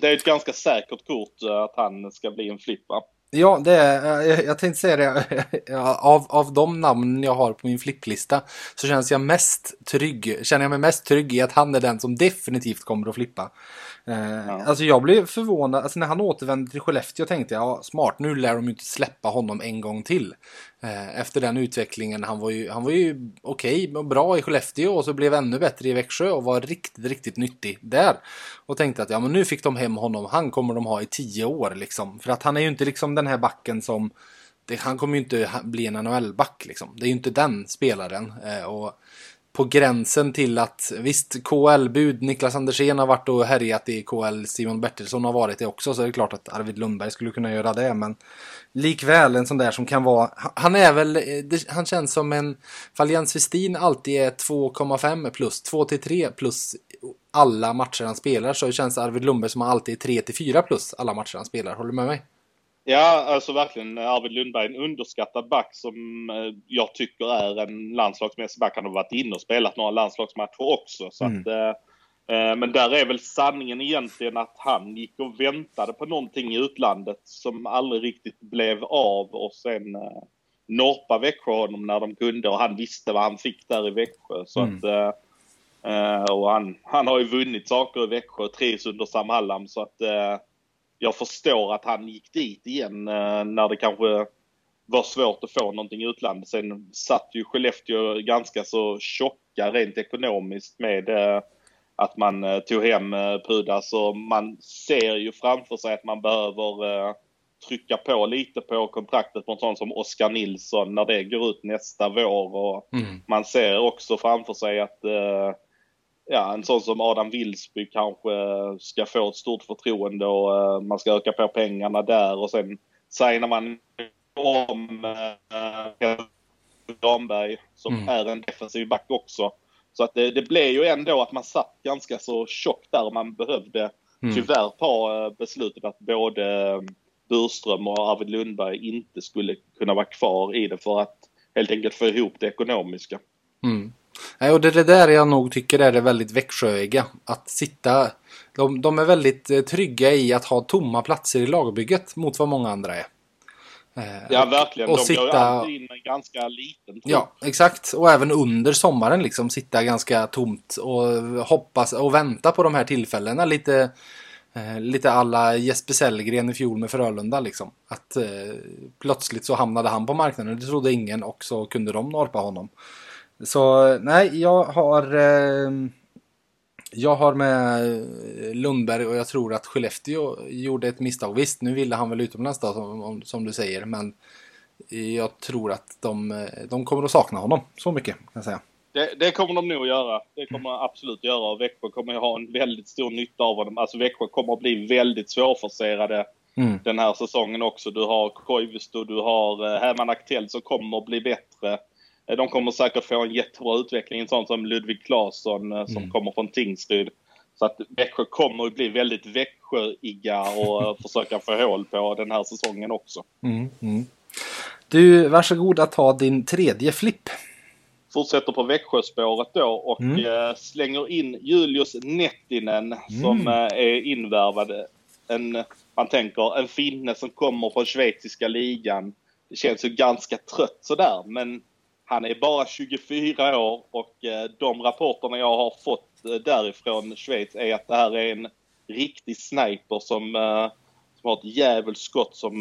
Det är ett ganska säkert kort att han ska bli en flippa. Ja, det är, jag tänkte säga det, av de namn jag har på min flipplista så känner jag mig mest trygg i att han är den som definitivt kommer att flippa. Alltså jag blev förvånad, alltså när han återvände till Skellefteå tänkte jag, smart, nu lär de ju inte släppa honom en gång till. Efter den utvecklingen, han var ju okej och bra i Skellefteå och så blev ännu bättre i Växjö och var riktigt, riktigt nyttig där. Och tänkte att men nu fick de hem honom, han kommer de ha i 10 år liksom. För att han är ju inte liksom den här backen som, han kommer ju inte bli en NHL-back liksom. Det är ju inte den spelaren och på gränsen till att, visst, KHL-bud Niklas Andersén har varit och härjat i KHL, Simon Bertilsson har varit det också, så är det klart att Arvid Lundberg skulle kunna göra det, men likväl en sån där som kan vara, han känns som en, fall Jens Westin alltid är 2,5 plus, 2-3 plus alla matcher han spelar, så känns Arvid Lundberg som alltid är 3-4 plus alla matcher han spelar, håller du med mig? Ja, alltså verkligen. Arvid Lundberg är en underskattad back som jag tycker är en landslagsmässig back. Han har varit inne och spelat några landslagsmatcher också. Så att, men där är väl sanningen egentligen att han gick och väntade på någonting i utlandet som aldrig riktigt blev av. Och sen norpa Växjö honom när de kunde. Och han visste vad han fick där i Växjö. Så att, och han har ju vunnit saker i Växjö och trivs under Sam Hallam. Så att... jag förstår att han gick dit igen när det kanske var svårt att få någonting i utlandet. Sen satt ju Skellefteå ganska så tjocka rent ekonomiskt med att man tog hem Pudas. Och man ser ju framför sig att man behöver trycka på lite på kontraktet på en sån som Oskar Nilsson när det går ut nästa vår. Och man ser också framför sig att... en sån som Adam Wilsby kanske ska få ett stort förtroende och man ska öka på pengarna där. Och sen signar man om Damberg som är en defensiv back också. Så att det blev ju ändå att man satt ganska så tjockt där, och man behövde tyvärr ta beslutet att både Burström och Arvid Lundberg inte skulle kunna vara kvar i det för att helt enkelt få ihop det ekonomiska. Mm. Ja, och det där jag nog tycker är det väldigt växjöiga. Att sitta, de är väldigt trygga i att ha tomma platser i lagbygget mot vad många andra är. Ja, verkligen. Och de sitta, gör ju alltid in en ganska liten trupp. Ja, exakt. Och även under sommaren liksom sitta ganska tomt och hoppas och vänta på de här tillfällena. Lite alla Jesper Sällgren i fjol med Frölunda liksom. Att plötsligt så hamnade han på marknaden. Det trodde ingen, och så kunde de norpa honom. Så nej, jag har med Lundberg, och jag tror att Skellefteå gjorde ett misstag. Visst, nu ville han väl utomlands då, som du säger, men jag tror att de kommer att sakna honom så mycket, kan jag säga. Det kommer de nog göra. Det kommer de absolut göra. Växjö kommer ha en väldigt stor nytta av dem. Alltså Växjö kommer att bli väldigt svårforcerade den här säsongen också. Du har Koivisto, du har Herman Aktell som kommer att bli bättre. De kommer säkert få en jättebra utveckling, en sån som Ludvig Claesson som kommer från Tingsryd. Så att Växjö kommer att bli väldigt växjöiga och försöka få hål på den här säsongen också. Du, varsågod att ta din tredje flipp. Fortsätter på Växjöspåret då och slänger in Julius Nettinen som är invärvad. Man tänker en finne som kommer från schweiziska ligan. Det känns ju ganska trött sådär, men han är bara 24 år och de rapporterna jag har fått därifrån Schweiz är att det här är en riktig sniper som har ett djävulskott som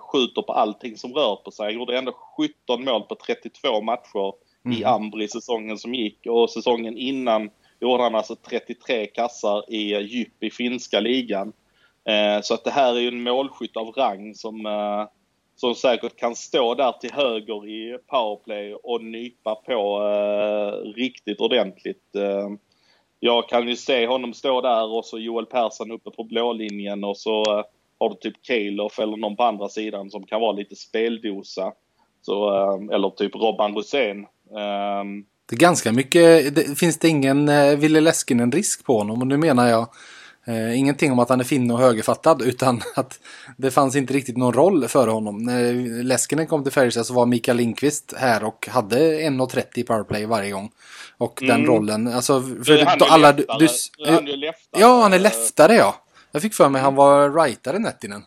skjuter på allting som rör på sig. Han gjorde ändå 17 mål på 32 matcher i Ambri säsongen som gick, och säsongen innan gjorde han alltså 33 kassar i djup i finska ligan. Så att det här är ju en målskytt av rang som säkert kan stå där till höger i powerplay och nypa på riktigt ordentligt. Jag kan ju se honom stå där, och så Joel Persson uppe på blålinjen, och så har du typ Kejlof eller någon på andra sidan som kan vara lite speldosa. Så, eller typ Robban Rosén. Det är ganska mycket. Finns det ingen Ville Leskinen risk på honom? Och nu menar jag ingenting om att han är finne och högerfattad, utan att det fanns inte riktigt någon roll för honom. När Leskinen kom till Färjestad så var Mikael Lindqvist här och hade 1,30 powerplay varje gång. Och den rollen, alltså för han är ju leftare. Ja, han är leftare, ja. Jag fick för mig han var rightare nätt innan.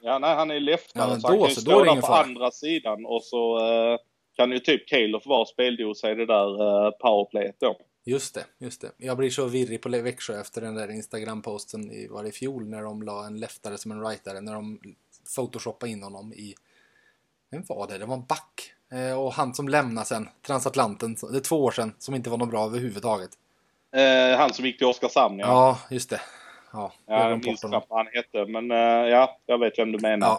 Ja, nej, han är leftare, ja, så han kan ju stå där på andra sidan, och så kan ju typ Kejlof vara speldosa i det där powerplayet då. Just det. Jag blir så virrig på Växjö efter den där Instagram-posten i fjol när de la en leftare som en rightare, när de photoshoppade in honom i, vem var det? Det var en back. Och han som lämnade sen, transatlanten, det är 2 år sedan, som inte var någon bra överhuvudtaget. Han som gick till Oskarshamn, ja. Ja, just det. Ja, jag minns vad han hette, men ja, jag vet vem du menar.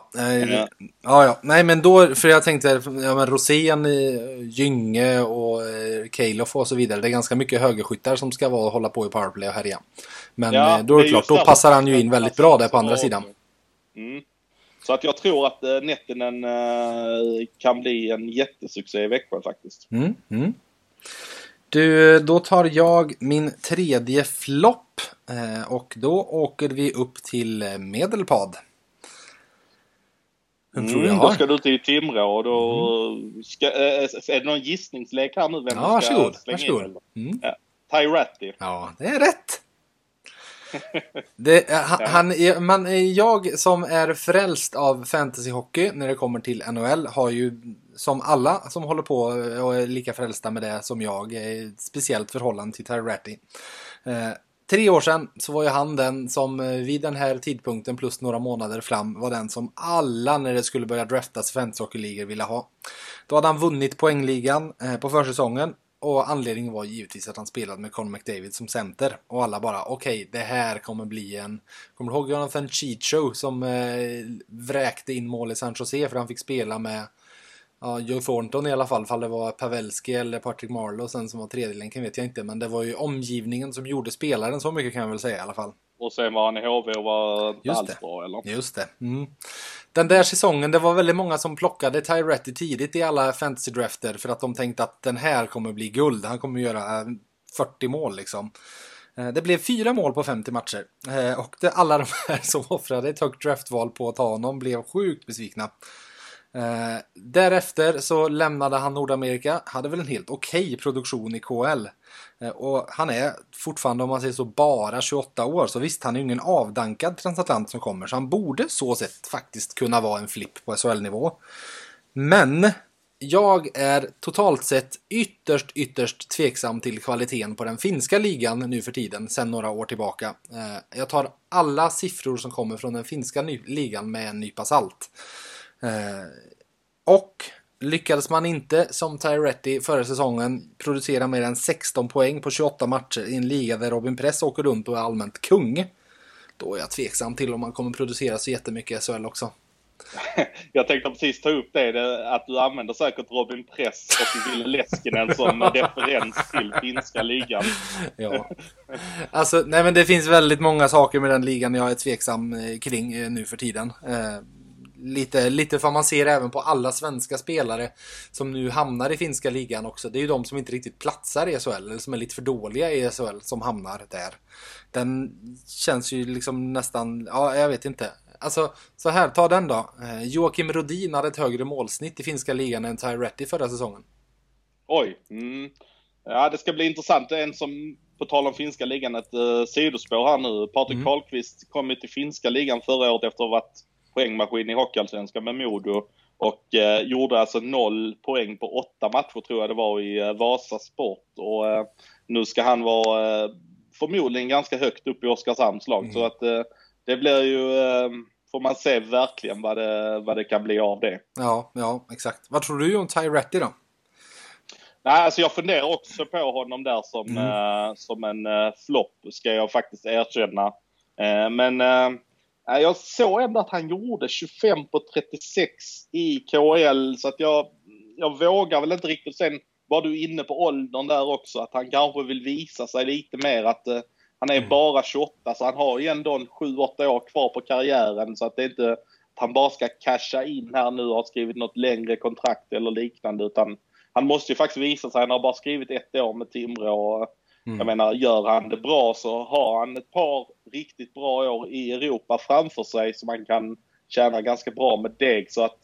Ja. Nej, men då, för jag tänkte Rosén, Gynge och Kejlof och så vidare. Det är ganska mycket högerskyttar som ska vara, hålla på i powerplay och härja. Men ja, då är det klart, då passar han ju in väldigt bra där på andra sidan. Så att jag tror att Nettinen kan bli en jättesuccé i Växjö faktiskt. Du, då tar jag min tredje flopp och då åker vi upp till Medelpad. Då ska du till Timrå och då är det någon gissningslek här nu? Vem varsågod. Tyratti. Ja, det är rätt. Jag som är frälst av fantasyhockey när det kommer till NHL har ju, som alla som håller på och är lika frälsta med det som jag, ett speciellt förhållande till Tyratti. 3 år sedan så var ju han den som vid den här tidpunkten plus några månader fram var den som alla när det skulle börja draftas fantasyhockeyligor ville ha. Då hade han vunnit poängligan på försäsongen. Och anledningen var givetvis att han spelade med Conor McDavid som center. Och alla bara, okej, det här kommer bli en... Kommer du ihåg Jonathan Chicho som vräkte in mål i San Jose för han fick spela med Joe Thornton i alla fall. Fall det var Pavelski eller Patrick Marleau sen som var tredjelänken vet jag inte. Men det var ju omgivningen som gjorde spelaren så mycket kan jag väl säga i alla fall. Och sen var han i HV och var alls bra, eller? Just det. Den där säsongen, det var väldigt många som plockade Tyratti tidigt i alla fantasy drafter för att de tänkte att den här kommer bli guld. Han kommer göra 40 mål liksom. Det blev 4 mål på 50 matcher. Och alla de här som offrade ett högt draftval på att ta honom blev sjukt besvikna. Därefter så lämnade han Nordamerika. Hade väl en helt okej produktion i KHL. Och han är fortfarande, om man säger så, bara 28 år. Så visst, han är ingen avdankad transatlant som kommer. Så han borde så sett faktiskt kunna vara en flipp på SHL-nivå. Men jag är totalt sett ytterst tveksam till kvaliteten på den finska ligan nu för tiden, sedan några år tillbaka. Jag tar alla siffror som kommer från den finska ligan med en nypa salt. Och lyckades man inte, som Tyretti förra säsongen, producera mer än 16 poäng på 28 matcher i en liga där Robin Press åker runt och är allmänt kung, då är jag tveksam till om man kommer producera så jättemycket SHL också. Jag tänkte precis ta upp det, att du använder säkert Robin Press och Ville Leskinen som referens till finska ligan. Ja. Alltså, nej, men det finns väldigt många saker med den ligan jag är tveksam kring nu för tiden. Lite för man ser även på alla svenska spelare som nu hamnar i finska ligan också. Det är ju de som inte riktigt platsar i SHL, eller som är lite för dåliga i SHL, som hamnar där. Den känns ju liksom nästan, ja, jag vet inte. Alltså, så här, ta den då. Joakim Rodin hade ett högre målsnitt i finska ligan än Tyretti förra säsongen. Oj, ja, det ska bli intressant. En som, på tal om finska ligan, ett sidospår här nu. Patrik Karlqvist kom till finska ligan förra året efter att ha varit poängmaskin i Hockeyallsvenskan med Modo, och gjorde alltså 0 poäng på 8 matcher, tror jag det var, i Vasasport. Och nu ska han vara förmodligen ganska högt upp i Oskarshamns lag. Så att det blir ju, får man se verkligen vad det kan bli av det. Ja, exakt. Vad tror du om Tyretti då? Nej, alltså jag funderar också på honom där som en flopp, ska jag faktiskt erkänna. Men jag såg ändå att han gjorde 25 på 36 i KHL, så att jag vågar väl inte riktigt. Sen var du inne på åldern där också, att han kanske vill visa sig lite mer, att han är bara 28, så han har ju ändå 7-8 år kvar på karriären, så att det är inte att han bara ska casha in här nu och har skrivit något längre kontrakt eller liknande, utan han måste ju faktiskt visa sig. Han har bara skrivit 1 år med Timrå och jag menar, gör han det bra så har han ett par riktigt bra år i Europa framför sig, så man kan tjäna ganska bra med deg. Så att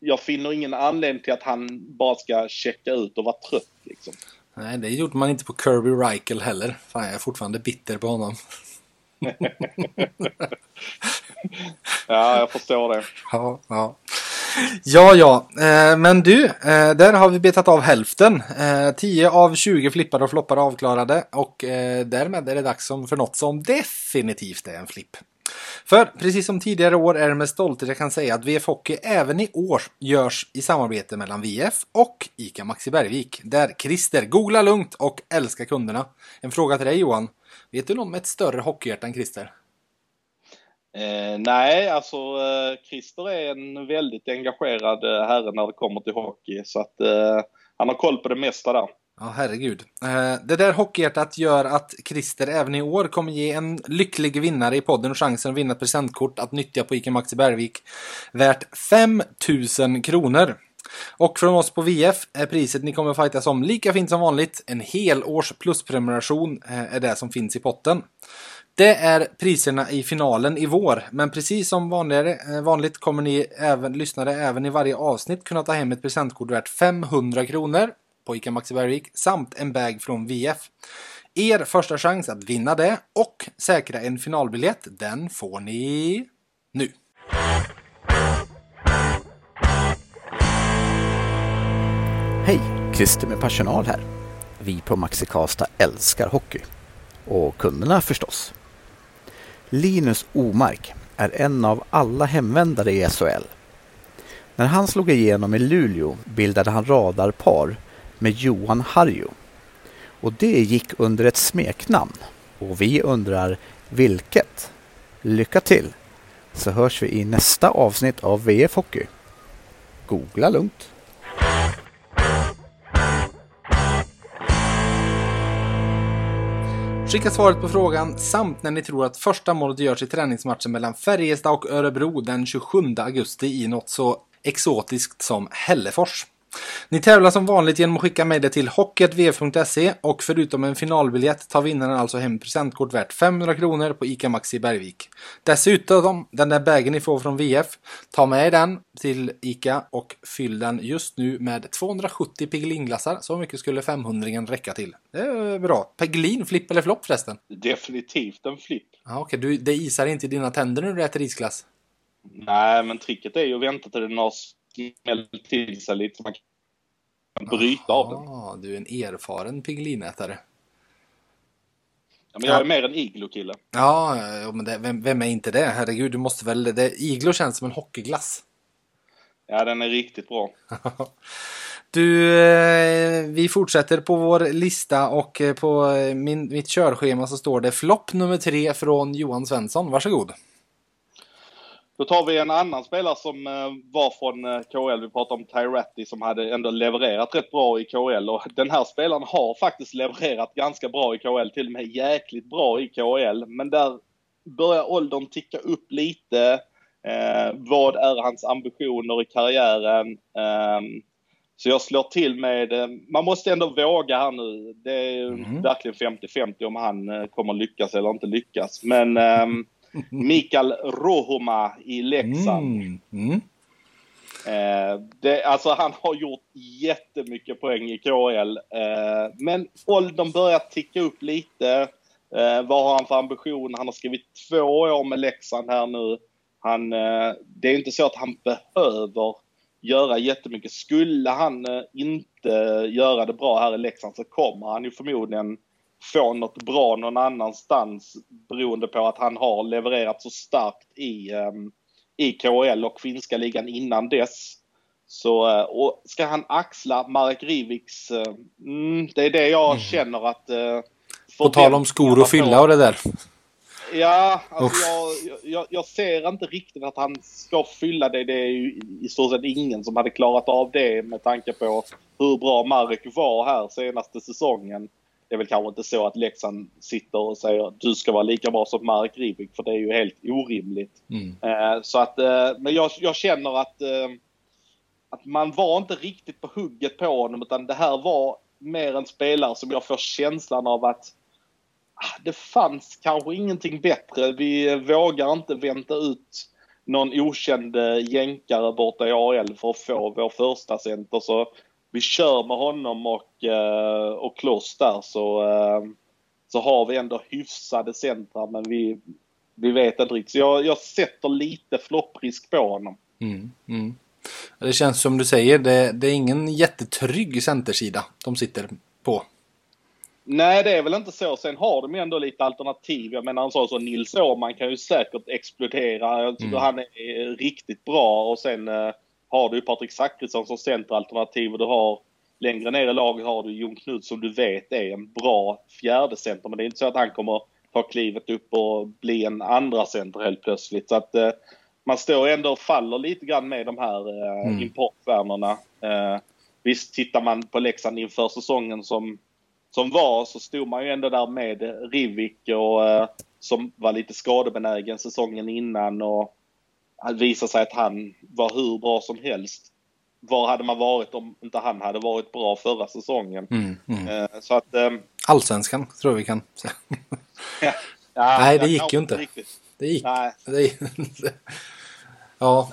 jag finner ingen anledning till att han bara ska checka ut och vara trött liksom. Nej, det gjorde man inte på Kirby Reichel heller. Fan, jag är fortfarande bitter på honom. Ja, jag förstår det. Ja. Men du, där har vi betat av hälften. 10 av 20 flippar och floppar avklarade. Och därmed är det dags för något som definitivt är en flipp. För precis som tidigare år är det med stolthet jag kan säga att VF Hockey även i år görs i samarbete mellan VF och ICA Maxi Bergvik, där Christer googlar lugnt och älskar kunderna. En fråga till dig, Johan. Vet du någon med ett större hockeyhjärta än Christer? Nej, alltså Christer är en väldigt engagerad herre när det kommer till hockey, så att han har koll på det mesta där. Ja, herregud. Det där hockeyhjärtat gör att Christer även i år kommer ge en lycklig vinnare i podden chansen att vinna ett presentkort att nyttja på ICA Maxi Bergvik värt 5 000 kronor. Och från oss på VF är priset ni kommer fightas om lika fint som vanligt. En hel års plusprenumeration är det som finns i potten. Det är priserna i finalen i vår, men precis som vanligt kommer ni lyssnare även i varje avsnitt kunna ta hem ett presentkort värt 500 kronor på ICA Maxi Bergvik samt en bag från VF. Er första chans att vinna det och säkra en finalbiljett, den får ni nu. Hej, Christer med personal här. Vi på Maxi Karlstad älskar hockey. Och kunderna förstås. Linus Omark är en av alla hemvändare i SHL. När han slog igenom i Luleå bildade han radarpar med Johan Harju. Och det gick under ett smeknamn. Och vi undrar vilket. Lycka till! Så hörs vi i nästa avsnitt av VF Hockey. Googla lugnt! Skicka svaret på frågan samt när ni tror att första målet görs i träningsmatchen mellan Färjestad och Örebro den 27 augusti i något så exotiskt som Hällefors. Ni tävlar som vanligt genom att skicka med det till hockey@vf.se och förutom en finalbiljett tar vinnaren alltså hem presentkort värt 500 kronor på ICA Maxi Bergvik. Dessutom, den där bägen ni får från VF, ta med den till ICA och fyll den just nu med 270 piglinglassar. Så mycket skulle 500-ringen räcka till. Det är bra. Piglin, flipp eller flopp förresten? Definitivt en flipp. Ah, okej, okay. Det isar inte i dina tänder när du äter isglass? Nej, men tricket är ju att vänta till den har smält till sig lite. Man kan bryta av den. Du är en erfaren piglinätare. Ja, men jag är mer en iglo-kille. Ja, men vem är inte det? Herregud, du måste väl... iglo känns som en hockeyglass. Ja, den är riktigt bra. Du, vi fortsätter på vår lista och på mitt körschema så står det flopp nummer 3 från Johan Svensson. Varsågod. Då tar vi en annan spelare som var från KHL. Vi pratade om Tyratti som hade ändå levererat rätt bra i KHL. Och den här spelaren har faktiskt levererat ganska bra i KHL. Till och med jäkligt bra i KHL. Men där börjar åldern ticka upp lite. Vad är hans ambitioner i karriären? Så jag slår till med... man måste ändå våga här nu. Det är ju verkligen 50-50 om han kommer lyckas eller inte lyckas. Men... Mikael Rohoma i Leksand. Alltså han har gjort jättemycket poäng i KHL, men åldern börjar ticka upp lite. Vad har han för ambition? Han har skrivit 2 år med Leksand här nu. Det är inte så att han behöver göra jättemycket. Skulle han inte göra det bra här i Leksand så kommer han ju förmodligen få något bra någon annanstans beroende på att han har levererat så starkt i KHL och finska ligan innan dess. Så och ska han axla Marek Riviks det är det jag känner att på tal om skor och fylla och det där. Ja, alltså jag ser inte riktigt att han ska fylla det. Det är ju i stort sett ingen som hade klarat av det med tanke på hur bra Marek var här senaste säsongen. Det är väl kanske inte så att Leksand sitter och säger att du ska vara lika bra som Marek Rivik, för det är ju helt orimligt. Så att, men jag känner att man var inte riktigt på hugget på honom, utan det här var mer en spelare som jag får känslan av att det fanns kanske ingenting bättre. Vi vågar inte vänta ut någon okänd jänkare borta i AL för att få vår första center, så vi kör med honom och Kloss där, så har vi ändå hyfsade centra, men vi vet inte riktigt. Så jag sätter lite flopprisk på honom. Det känns som du säger, det är ingen jättetrygg centersida de sitter på. Nej, det är väl inte så. Sen har de ändå lite alternativ. Jag menar, han sa så, Nils Åhman kan ju säkert explodera. Jag tycker han är riktigt bra, och sen... har du Patrik Zackrisson som centeralternativ, och du har längre ner i laget har du Jon Knut som du vet är en bra fjärde center, men det är inte så att han kommer ta klivet upp och bli en andra center helt plötsligt. Så att man står ändå och faller lite grann med de här importvärmarna. Visst, tittar man på Leksand inför säsongen som var, så stod man ju ändå där med Rivik och som var lite skadebenägen säsongen innan, och han visar sig att han var hur bra som helst. Var hade man varit om inte han hade varit bra förra säsongen? Så att, allsvenskan tror vi kan säga. Ja, nej, det gick ju inte. Riktigt. Det gick. Nej. Ja.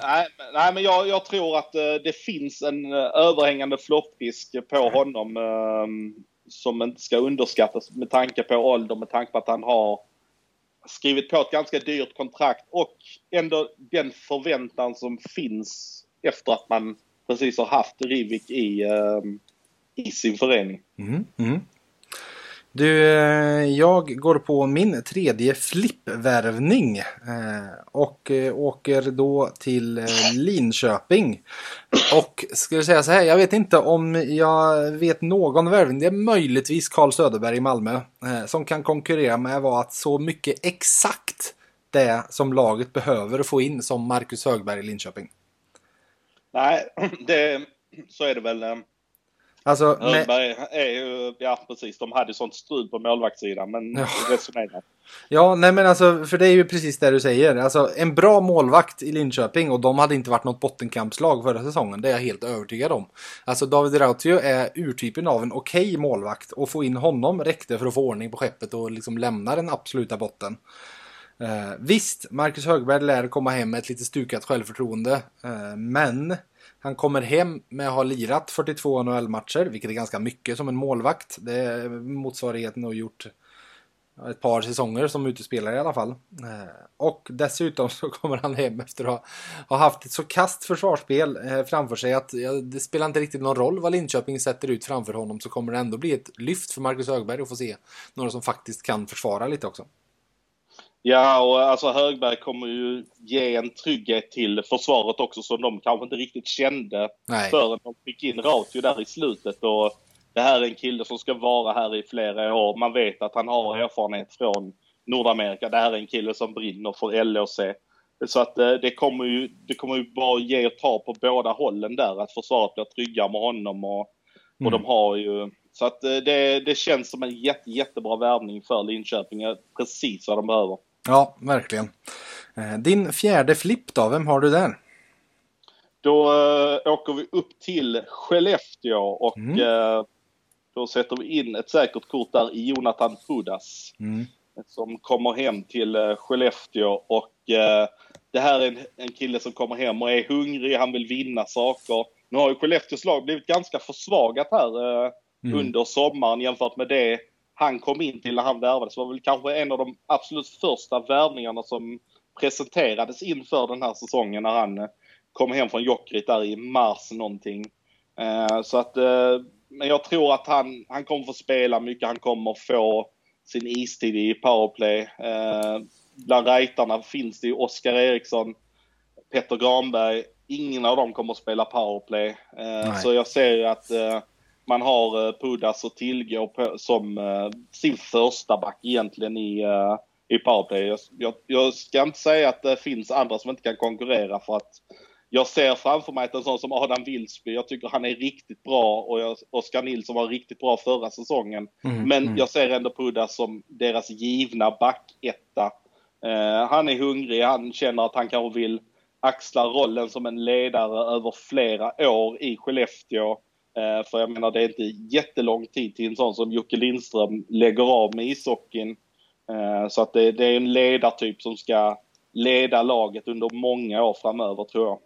Nej, men jag tror att det finns en överhängande floppisk på honom som inte ska underskattas med tanke på ålder, med tanke på att han har skrivit på ett ganska dyrt kontrakt och ändå den förväntan som finns efter att man precis har haft Rivik i sin förening. Du, jag går på min 3:e flippvärvning och åker då till Linköping. Och skulle säga så här, jag vet inte om jag vet någon värvning, det är möjligtvis Carl Söderberg i Malmö, som kan konkurrera med vad att så mycket exakt det som laget behöver få in som Marcus Högberg i Linköping. Nej, så är det väl. Alltså, Högberg är ju, ja precis, de hade sånt strul på målvaktssidan, men ja. Resonerat. Ja, nej men alltså, för det är ju precis det du säger. Alltså, en bra målvakt i Linköping, och de hade inte varit något bottenkampslag förra säsongen, det är jag helt övertygad om. Alltså, David Rautio är urtypen av en okej målvakt, och få in honom räckte för att få ordning på skeppet och liksom lämna den absoluta botten. Visst, Marcus Högberg lär komma hem med ett lite stukat självförtroende, men han kommer hem med att ha lirat 42 NHL-matcher, vilket är ganska mycket som en målvakt. Det är motsvarigheten och gjort ett par säsonger som utespelare i alla fall. Och dessutom så kommer han hem efter att ha haft ett så kast försvarsspel framför sig att det spelar inte riktigt någon roll vad Linköping sätter ut framför honom, så kommer det ändå bli ett lyft för Marcus Högberg att få se några som faktiskt kan försvara lite också. Ja, och alltså Högberg kommer ju ge en trygghet till försvaret också som de kanske inte riktigt kände. Nej. Förrän de fick in Rautio där i slutet, och det här är en kille som ska vara här i flera år. Man vet att han har erfarenhet från Nordamerika. Det här är en kille som brinner för LHC. Så att det kommer ju bara ge och ta på båda hållen där, att försvaret blir trygga med honom och de har ju. Så att det känns som en jättebra värvning för Linköping, precis vad de behöver. Ja, verkligen. Din fjärde flipp då, vem har du där? Då åker vi upp till Skellefteå och då sätter vi in ett säkert kort där i Jonathan Pudas som kommer hem till Skellefteå, och det här är en kille som kommer hem och är hungrig, han vill vinna saker. Nu har ju Skellefteås lag blivit ganska försvagat här under sommaren jämfört med det han kom in till när han värvades. Det var väl kanske en av de absolut första värvningarna som presenterades inför den här säsongen när han kom hem från Jokerit där i mars någonting. Så att, men jag tror att han kommer få spela mycket. Han kommer få sin istid i powerplay. Bland rightarna finns det ju Oskar Eriksson, Petter Granberg. Ingen av dem kommer att spela powerplay. Så jag ser ju att man har Pudas och tillgå på, som sin första back egentligen i powerplay. Jag ska inte säga att det finns andra som inte kan konkurrera, för att jag ser framför mig att en sån som Adam Wilsby, jag tycker han är riktigt bra, och Oskar Nilsson var riktigt bra förra säsongen. Men jag ser ändå Pudas som deras givna backetta. Han är hungrig, han känner att han kanske vill axla rollen som en ledare över flera år i Skellefteå. För jag menar, det är inte jättelång tid till en sån som Jocke Lindström lägger av med ishockeyn. Så att det är en ledartyp som ska leda laget under många år framöver, tror jag.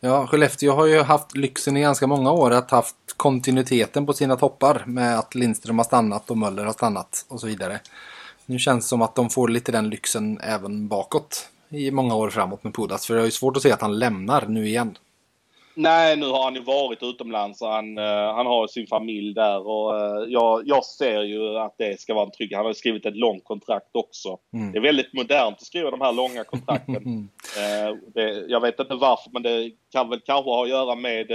Ja, Skellefteå har ju haft lyxen i ganska många år att haft kontinuiteten på sina toppar, med att Lindström har stannat och Möller har stannat och så vidare. Nu känns det som att de får lite den lyxen även bakåt i många år framåt med Pudas, för det är ju svårt att se att han lämnar nu igen. Nej, nu har han ju varit utomlands, och han har sin familj där, och jag ser ju att det ska vara en trygghet. Han har skrivit ett långt kontrakt också. Det är väldigt modernt att skriva de här långa kontrakten. Jag vet inte varför, men det kan väl kanske ha att göra med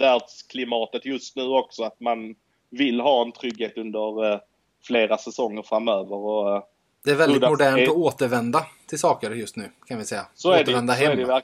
världsklimatet just nu också, att man vill ha en trygghet under flera säsonger framöver, och det är väldigt modernt att återvända till saker just nu, kan vi säga. Så återvända hem.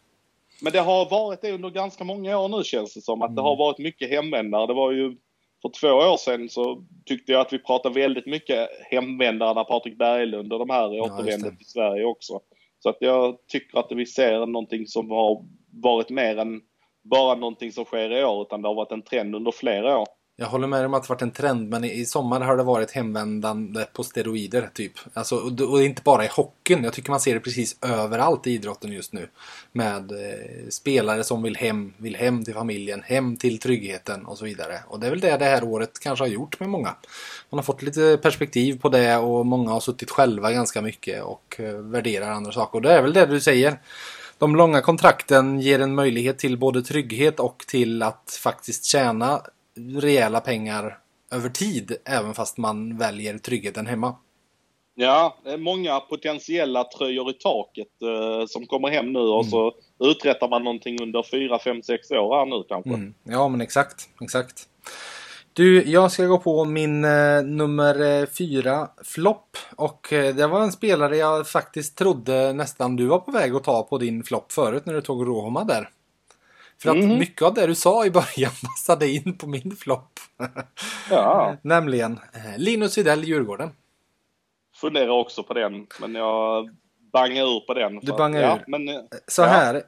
Men det har varit det under ganska många år nu, känns det som. Att det har varit mycket hemvändare. Det var ju för 2 år sedan, så tyckte jag att vi pratade väldigt mycket hemvändare när Patrik Berglund och de här återvände till Sverige också. Så att jag tycker att vi ser någonting som har varit mer än bara någonting som sker i år, utan det har varit en trend under flera år. Jag håller med om att det varit en trend, men i sommar har det varit hemvändande på steroider typ. Alltså, och inte bara i hockeyn, jag tycker man ser det precis överallt i idrotten just nu. Med spelare som vill hem till familjen, hem till tryggheten och så vidare. Och det är väl det här året kanske har gjort med många. Man har fått lite perspektiv på det, och många har suttit själva ganska mycket och värderar andra saker. Och det är väl det du säger. De långa kontrakten ger en möjlighet till både trygghet och till att faktiskt tjäna rejäla pengar över tid, även fast man väljer tryggheten hemma. Ja, det är många potentiella tröjor i taket som kommer hem nu, och så uträttar man någonting under 4, 5, 6 år här nu kanske. Ja, men exakt. Du, jag ska gå på min nummer 4 flopp, och det var en spelare jag faktiskt trodde nästan du var på väg att ta på din flopp förut när du tog Rohoma där. För att mycket av det du sa i början passade in på min flopp. Ja. Nämligen Linus Videll i Djurgården. Funderar också på den, men jag bangar ur på den. Du bangar ur. Men, så här,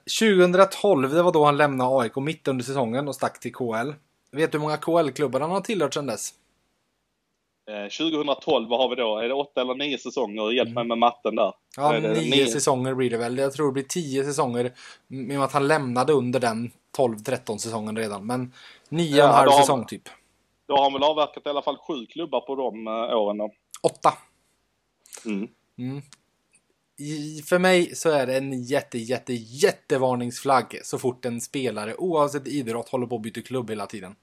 2012, det var då han lämnade AIK mitt under säsongen och stack till KHL. Vet du hur många KHL-klubbar han har tillhört sedan dess? 2012, vad har vi då? Är det 8 eller 9 säsonger? Hjälp mig med matten där. Ja, 9 säsonger blir det väl. Jag tror det blir 10 säsonger med att han lämnade under den 12-13 säsongen redan. Men 9 och en halv säsong typ. Då har han väl avverkat i alla fall 7 klubbar på de åren då. 8. För mig så är det en jättevarningsflagg så fort en spelare oavsett idrott håller på att byta klubb hela tiden.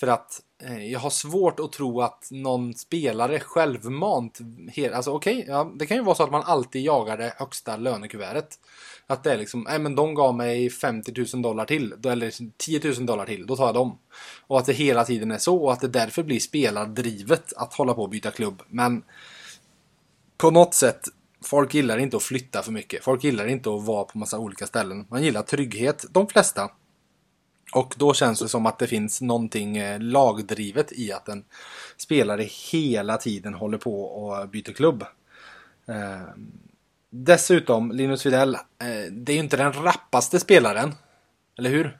För att jag har svårt att tro att någon spelare självmant... Alltså okej, ja, det kan ju vara så att man alltid jagar det högsta lönekuvertet. Att det är liksom, nej men de gav mig $50,000 till, eller $10,000 till, då tar jag dem. Och att det hela tiden är så, och att det därför blir spelardrivet att hålla på och byta klubb. Men på något sätt, folk gillar inte att flytta för mycket. Folk gillar inte att vara på massa olika ställen. Man gillar trygghet, de flesta. Och då känns det som att det finns någonting lagdrivet i att en spelare hela tiden håller på och byter klubb. Dessutom, Linus Videll, det är ju inte den rappaste spelaren, eller hur?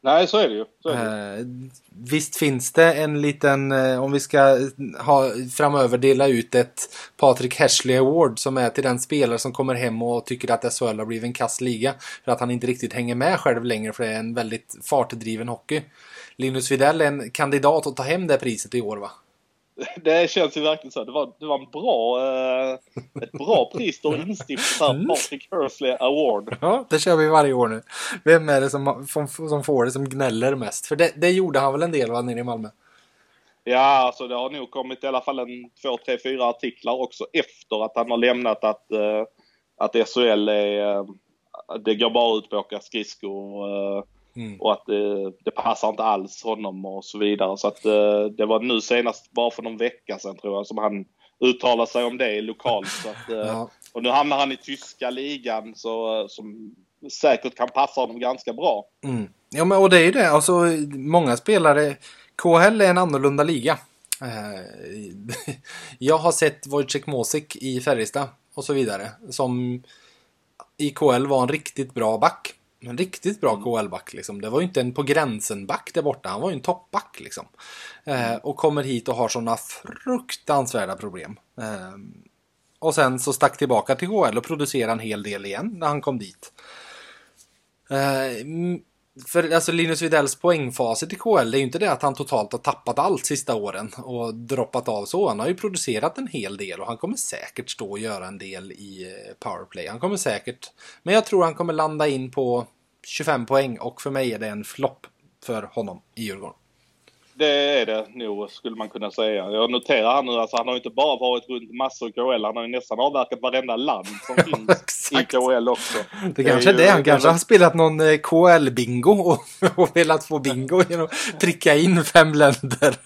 Nej, så är det ju. Så är det. Visst finns det en liten, om vi ska ha, framöver dela ut ett Patrick Hersley Award som är till den spelare som kommer hem och tycker att SHL har blivit en kass liga för att han inte riktigt hänger med själv längre, för det är en väldigt fartdriven hockey. Linus Videll är en kandidat att ta hem det priset i år, va? Det känns ju verkligen så. Det var en bra, ett bra pris då instiftat Patrick Hersley Award. Ja, det kör vi varje år nu. Vem är det som får det, som gnäller mest? För det gjorde han väl en del, va, nere i Malmö? Ja, alltså det har nog kommit i alla fall en 2, 3, 4 artiklar också efter att han har lämnat att SHL är, det går bara ut på att åka skridskor och att det passar inte alls honom och så vidare. Så att det var nu senast, bara för någon vecka sedan tror jag, som han uttalade sig om det lokalt. Så att, och nu hamnar han i tyska ligan så, som säkert kan passa honom ganska bra. Ja, men, och det är ju det. Alltså, många spelare... KHL är en annorlunda liga. Jag har sett Wojciech Mosik i Färjestad och så vidare, som i KHL var en riktigt bra back. En riktigt bra KHL-back liksom. Det var ju inte en på gränsen-back där borta. Han var ju en toppback liksom. Och kommer hit och har sådana fruktansvärda problem. Och sen så stack tillbaka till KHL och producerade en hel del igen när han kom dit. För alltså Linus Vidells poängfaset i KHL, det är ju inte det att han totalt har tappat allt sista åren och droppat av så. Han har ju producerat en hel del och han kommer säkert stå och göra en del i powerplay. Han kommer säkert, men jag tror han kommer landa in på 25 poäng och för mig är det en flopp för honom i Djurgården. Det är det nog, skulle man kunna säga. Jag noterar han nu, alltså han har ju inte bara varit runt massor i KHL, han har ju nästan avverkat varenda land som finns i KHL också. Det kanske är det, han kanske har spelat någon KHL-bingo och velat få bingo genom att pricka in 5 länder.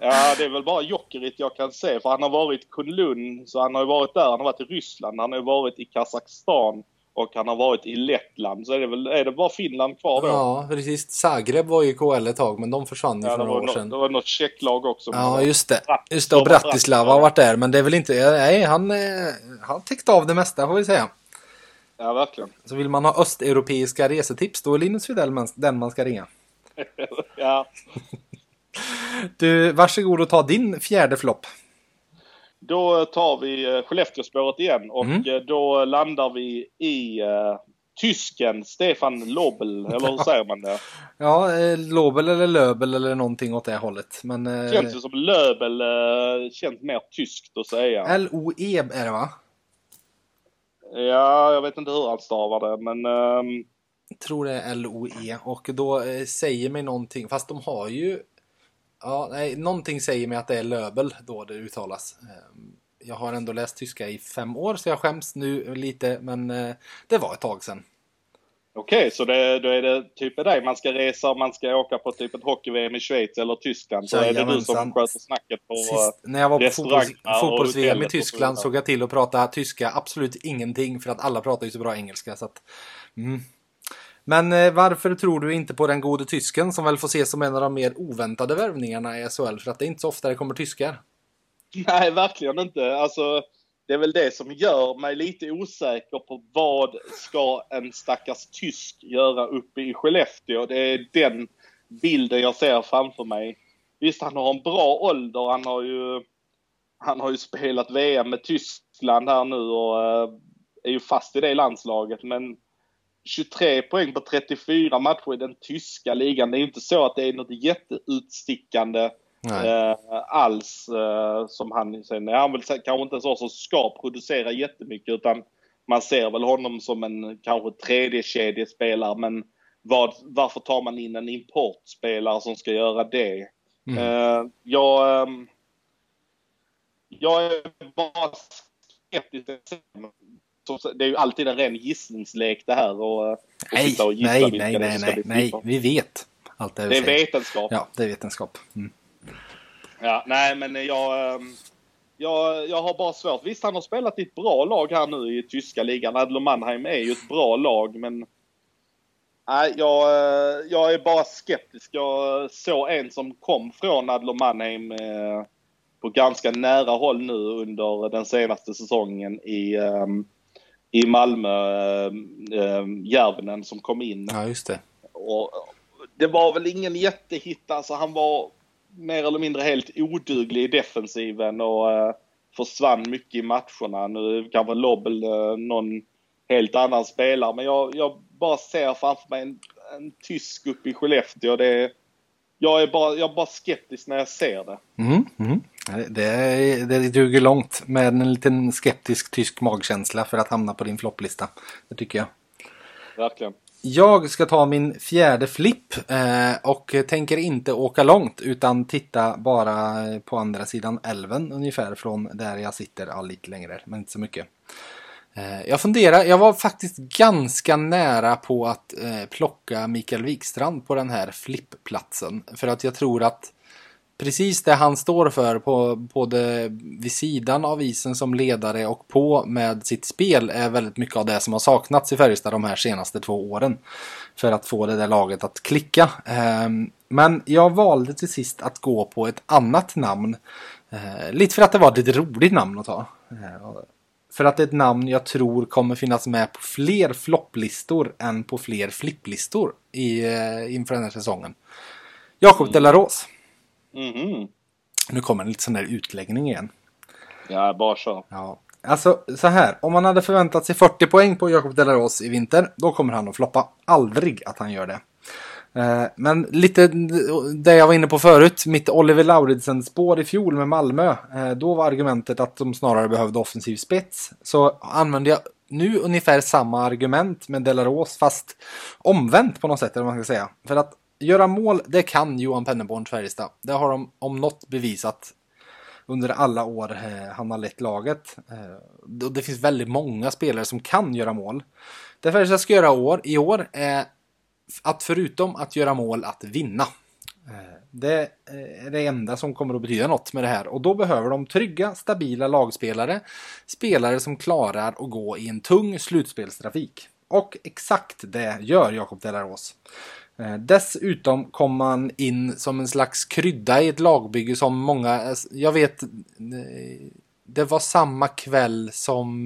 Ja, det är väl bara Jokerit jag kan se, för han har varit i Kunlun, så han har ju varit där, han har varit i Ryssland, han har ju varit i Kazakstan. Och han har varit i Lettland. Så är det bara Finland kvar då? Ja, precis. Zagreb var ju KHL ett tag, men de försvann ju för några år sedan. Det var något tjecklag också. Ja, just det. Just det, och Bratislava har varit där. Men det är väl inte... Nej, han täckte av det mesta, får vi säga. Ja, verkligen. Så vill man ha östeuropeiska resetips, då är Linus Videll den man ska ringa. Ja. Du, varsågod och ta din fjärde flopp. Då tar vi Skellefteåspåret igen och då landar vi i tysken Stefan Loibl, eller hur säger man det? Ja, Loibl eller Löbel eller någonting åt det hållet. Men, känns det som Löbel, känns mer tyskt att säga. L-O-E är det, va? Ja, jag vet inte hur han stavar det, men... Jag tror det är L-O-E och då säger mig någonting, fast de har ju... Ja, nej, någonting säger mig att det är Löbel då det uttalas. Jag har ändå läst tyska i 5 år så jag skäms nu lite, men det var ett tag sedan. Okej, så då är det typ där man ska resa och man ska åka på typ ett hockey-VM i Schweiz eller Tyskland. Så är det du som sköter snacket på restaurangerna. När jag var på fotbolls-VM i Tyskland såg jag till att prata tyska absolut ingenting för att alla pratar ju så bra engelska. Så att, Men varför tror du inte på den gode tysken som väl får ses som en av de mer oväntade värvningarna i SHL? För att det är inte så ofta det kommer tyskar. Nej, verkligen inte. Alltså, det är väl det som gör mig lite osäker på vad ska en stackars tysk göra uppe i Skellefteå. Det är den bilden jag ser framför mig. Visst, han har en bra ålder. Han har ju spelat VM med Tyskland här nu och är ju fast i det landslaget. Men 23 poäng på 34 matcher i den tyska ligan. Det är inte så att det är något jätteutstickande alls som han sen. Han väl kanske inte så som ska producera jättemycket, utan man ser väl honom som en kanske tredje kedjespelare. Men varför tar man in en importspelare som ska göra det? Mm. Jag är bara skeptisk. Det är ju alltid en ren gissningslek det här. Och nej. Vi vet allt det. Det är vetenskap. Ja, det är vetenskap. Mm. Ja, nej, men jag har bara svårt. Visst, han har spelat i ett bra lag här nu i tyska ligan. Adler Mannheim är ju ett bra lag, men nej, jag är bara skeptisk. Jag såg en som kom från Adler Mannheim på ganska nära håll nu under den senaste säsongen i Malmö, Järvenen, som kom in. Ja, just det. Och det var väl ingen jättehitta. Alltså, han var mer eller mindre helt oduglig i defensiven och försvann mycket i matcherna. Nu kanske Loibl någon helt annan spelare, men jag bara ser framför mig en tysk uppe i Skellefteå. Jag är bara skeptisk när jag ser det. Det duger långt med en liten skeptisk tysk magkänsla för att hamna på din flopplista. Det tycker jag. Verkligen. Jag ska ta min fjärde flipp och tänker inte åka långt utan titta bara på andra sidan älven ungefär från där jag sitter, lite längre, men inte så mycket. Jag var faktiskt ganska nära på att plocka Mikael Wikstrand på den här flippplatsen. För att jag tror att precis det han står för, både vid sidan av isen som ledare och på med sitt spel, är väldigt mycket av det som har saknats i Färjestad de här senaste 2 åren. För att få det där laget att klicka. Men jag valde till sist att gå på ett annat namn. Lite för att det var ett roligt namn att ta. För att det är ett namn jag tror kommer finnas med på fler flopplistor än på fler flipplistor inför den här säsongen. Jakob Dellarås. Mm-hmm. Nu kommer en lite sån där utläggning igen. Ja, bara så. Ja. Alltså så här, om man hade förväntat sig 40 poäng på Jakob Dellarås i vinter, då kommer han att floppa. Aldrig att han gör det. Men lite det jag var inne på förut, mitt Oliver Lauridsen spår i fjol med Malmö, då var argumentet att de snarare behövde offensiv spets. Så använde jag nu ungefär samma argument med Dellarås, fast omvänt på något sätt, eller vad man ska säga. För att göra mål, det kan Johan Penneborns Färjestad. Det har de om något bevisat under alla år han har lett laget. Det finns väldigt många spelare som kan göra mål. Det Färjestad ska göra i år är att förutom att göra mål, att vinna. Det är det enda som kommer att betyda något med det här. Och då behöver de trygga, stabila lagspelare. Spelare som klarar att gå i en tung slutspelstrafik. Och exakt det gör Jakob Dellarås. Dessutom kom man in som en slags krydda i ett lagbygge som många... Jag vet, det var samma kväll som...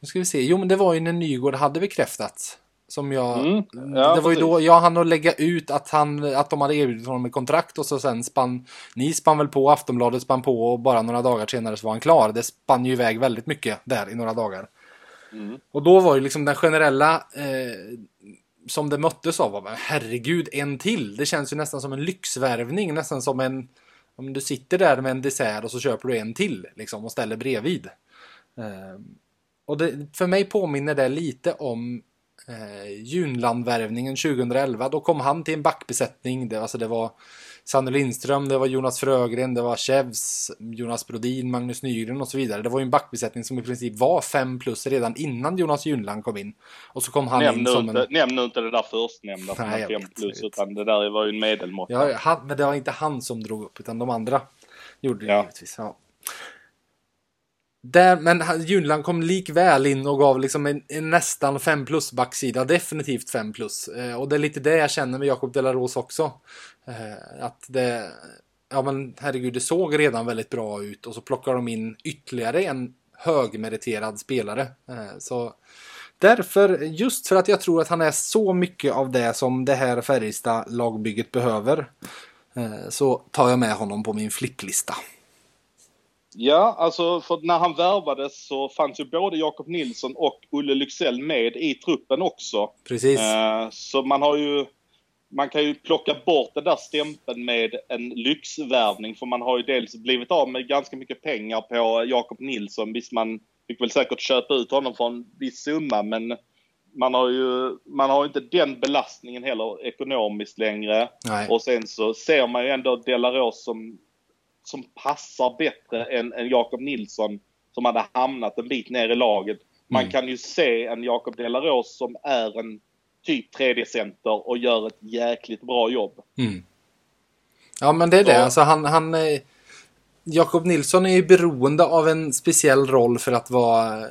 Nu ska vi se. Jo, men det var ju när Nygård hade bekräftats. Som jag, det var ju då jag hann att lägga ut att de hade erbjudit honom ett kontrakt, och så sen spann väl på, Aftonbladet spann på, och bara några dagar senare så var han klar. Det spann ju iväg väldigt mycket där i några dagar. Mm. Och då var ju liksom den generella som det möttes av var, herregud, en till. Det känns ju nästan som en lyxvärvning, nästan som en, om du sitter där med en dessert och så köper du en till liksom och ställer bredvid. Och det, för mig påminner det lite om Junlandvärvningen 2011. Då kom han till en backbesättning det var Sanne Lindström, det var Jonas Frögren, det var Chevs, Jonas Brodin, Magnus Nygren och så vidare. Det var ju en backbesättning som i princip var 5+ redan innan Jonas Junland kom in, och så kom han nämnde inte det där förstnämnda 5+, utan det där var ju en medelmåtta. Men det var inte han som drog upp, utan de andra gjorde det givetvis. Där, men Junland kom likväl in och gav liksom en nästan 5 plus backsida, definitivt 5 plus. Och det är lite det jag känner med Jakob Dellarås också. Att det, ja men herregud, det såg redan väldigt bra ut och så plockar de in ytterligare en högmeriterad spelare. Så därför, just för att jag tror att han är så mycket av det som det här Färjestad lagbygget behöver, så tar jag med honom på min flicklista. Ja, alltså för när han värvades så fanns ju både Jakob Nilsson och Olle Lycksell med i truppen också. Precis. Så man kan ju plocka bort den där stämpeln med en lyxvärvning, för man har ju dels blivit av med ganska mycket pengar på Jakob Nilsson. Visst, man fick väl säkert köpa ut honom för en viss summa, men man har ju inte den belastningen heller ekonomiskt längre. Nej. Och sen så ser man ju ändå Dellarås som passar bättre än Jakob Nilsson, som hade hamnat en bit ner i laget. Man kan ju se en Jakob Dellarås som är en typ 3D-center och gör ett jäkligt bra jobb. Mm. Ja, men det är det. Alltså, han Jakob Nilsson är ju beroende av en speciell roll för att vara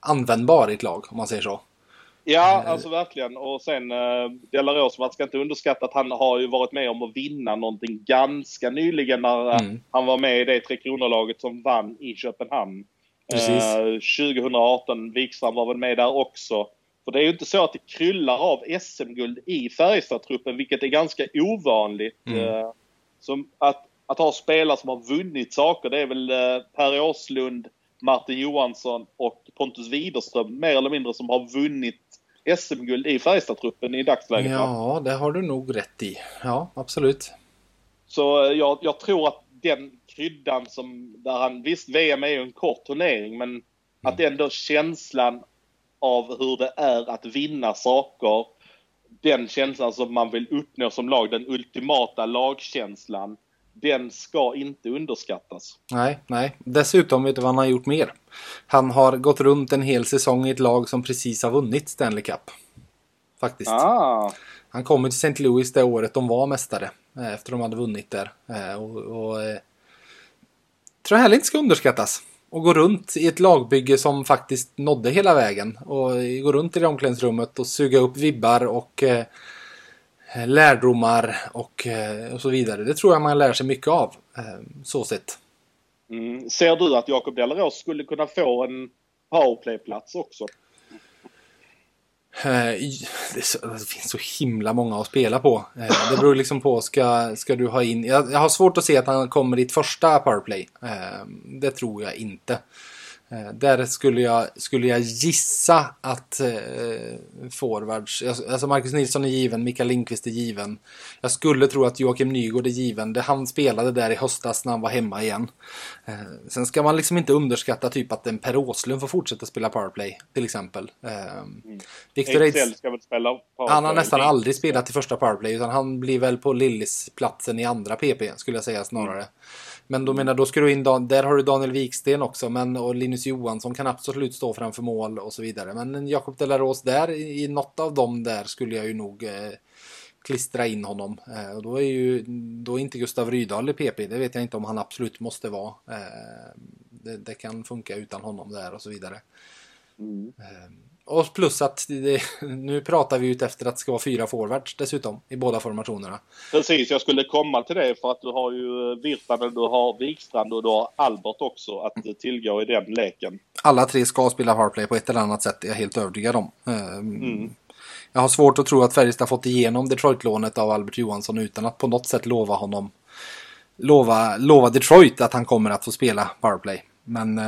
användbar i ett lag, om man säger så. Ja, alltså verkligen. Och sen Dellarås, man ska inte underskatta att han har ju varit med om att vinna någonting ganska nyligen när han var med i det 3-kronorlaget som vann i Köpenhamn. 2018, Wikstrand var väl med där också. För det är ju inte så att det kryllar av SM-guld i Färjestad-truppen, vilket är ganska ovanligt. Som att ha spelare som har vunnit saker, det är väl Per Åslund, Martin Johansson och Pontus Widerström mer eller mindre som har vunnit SM-guld i Färjestad-truppen i dagsläget. Ja, det har du nog rätt i. Ja, absolut. Så jag tror att den kryddan som där han, visst VM är ju en kort turnering, men att ändå känslan av hur det är att vinna saker, den känslan som man vill uppnå som lag, den ultimata lagkänslan, den ska inte underskattas. Nej. Dessutom vet du vad han har gjort mer. Han har gått runt en hel säsong i ett lag som precis har vunnit Stanley Cup. Faktiskt. Ah. Han kom till St. Louis det året de var mästare, efter de hade vunnit där. Och tror jag heller inte ska underskattas. Och gå runt i ett lagbygge som faktiskt nådde hela vägen. Och gå runt i det omklädningsrummet och suga upp vibbar och lärdomar och så vidare. Det tror jag man lär sig mycket av, så sett. Mm. Ser du att Jakob Dellarås skulle kunna få en powerplay-plats också? Det finns så himla många att spela på. Det beror liksom på, ska du ha in... Jag har svårt att se att han kommer i ett första powerplay. Det tror jag inte. Där skulle jag gissa att forwards, alltså Marcus Nilsson är given, Mikael Lindqvist är given. Jag skulle tro att Joakim Nygård är given. Han spelade där i höstas när han var hemma igen. Sen ska man liksom inte underskatta typ att en Per Åslund får fortsätta spela powerplay till exempel. Victor Ejdsell ska väl spela powerplay. Han har nästan aldrig spelat i första powerplay, utan han blir väl på Lillis-platsen i andra PP skulle jag säga snarare. Men då ska du in, där har du Daniel Wiksten också, och Linus Johansson kan absolut stå framför mål och så vidare. Men Jakob Dellarås där, i något av dem där skulle jag ju nog klistra in honom. Och då är ju inte Gustav Rydahl i PP, det vet jag inte om han absolut måste vara. Det kan funka utan honom där och så vidare. Och plus att nu pratar vi ut efter att det ska vara 4 forwards dessutom i båda formationerna. Precis, jag skulle komma till det, för att du har ju Virtanen, du har Wikstrand och du har Albert också att tillgå i den leken. Alla 3 ska spela powerplay på ett eller annat sätt, är jag helt övertygad om. Jag har svårt att tro att Färjestad fått igenom Detroit-lånet av Albert Johansson utan att på något sätt lova honom, lova Detroit att han kommer att få spela powerplay. Men...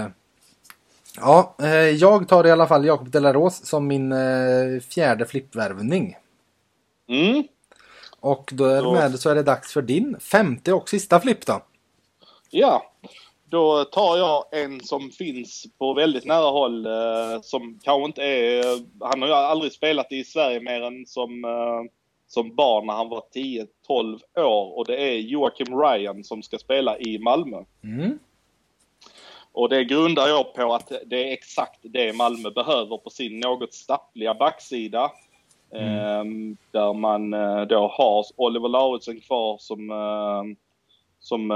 ja, jag tar i alla fall Jakob Dellarås som min 4:e flippvärvning. Och därmed så är det dags för din 5:e och sista flipp då. Ja, då tar jag en som finns på väldigt nära håll, som kanske inte är... Han har ju aldrig spelat i Sverige mer än som barn när han var 10-12 år. Och det är Joakim Ryan som ska spela i Malmö. Och det grundar jag på att det är exakt det Malmö behöver på sin något stappliga backsida. Där man då har Oliver Lauritsen kvar som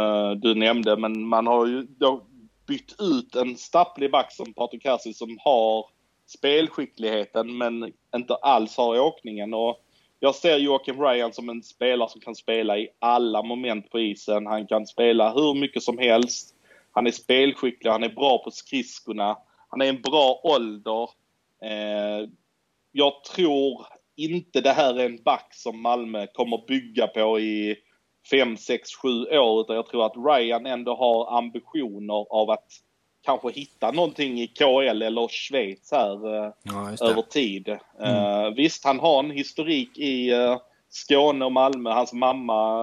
du nämnde. Men man har ju då bytt ut en stapplig back som Pato Kassi som har spelskickligheten men inte alls har åkningen. Och jag ser Joakim Ryan som en spelare som kan spela i alla moment på isen. Han kan spela hur mycket som helst. Han är spelskicklig, han är bra på skridskorna. Han är en bra ålder. Jag tror inte det här är en back som Malmö kommer bygga på i 5, 6, 7 år. Utan jag tror att Ryan ändå har ambitioner av att kanske hitta någonting i KHL eller Schweiz här över tid. Visst, han har en historik i Skåne och Malmö. Hans mamma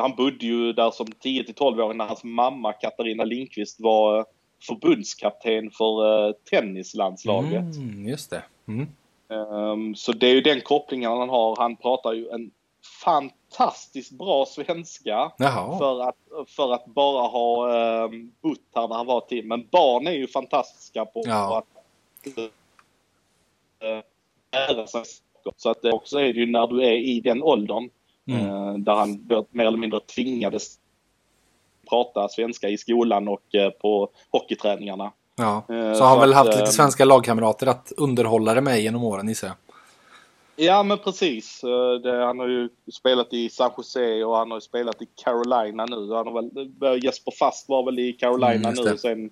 han bodde ju där som 10-12 år när hans mamma Katarina Lindqvist var förbundskapten för tennislandslaget. Just det. Så det är ju den kopplingen han har. Han pratar ju en fantastiskt bra svenska för att bara ha bott här där han var till. Men barn är ju fantastiska på att lära sig. Så att det också är det ju när du är i den åldern där han mer eller mindre tvingades prata svenska i skolan och på hockeyträningarna. Ja. Så har väl haft lite svenska lagkamrater att underhålla det med genom åren, Issa. Ja, men precis. Han har ju spelat i San Jose och han har ju spelat i Carolina nu. Han har väl, Jesper Fast var väl i Carolina nu. Sen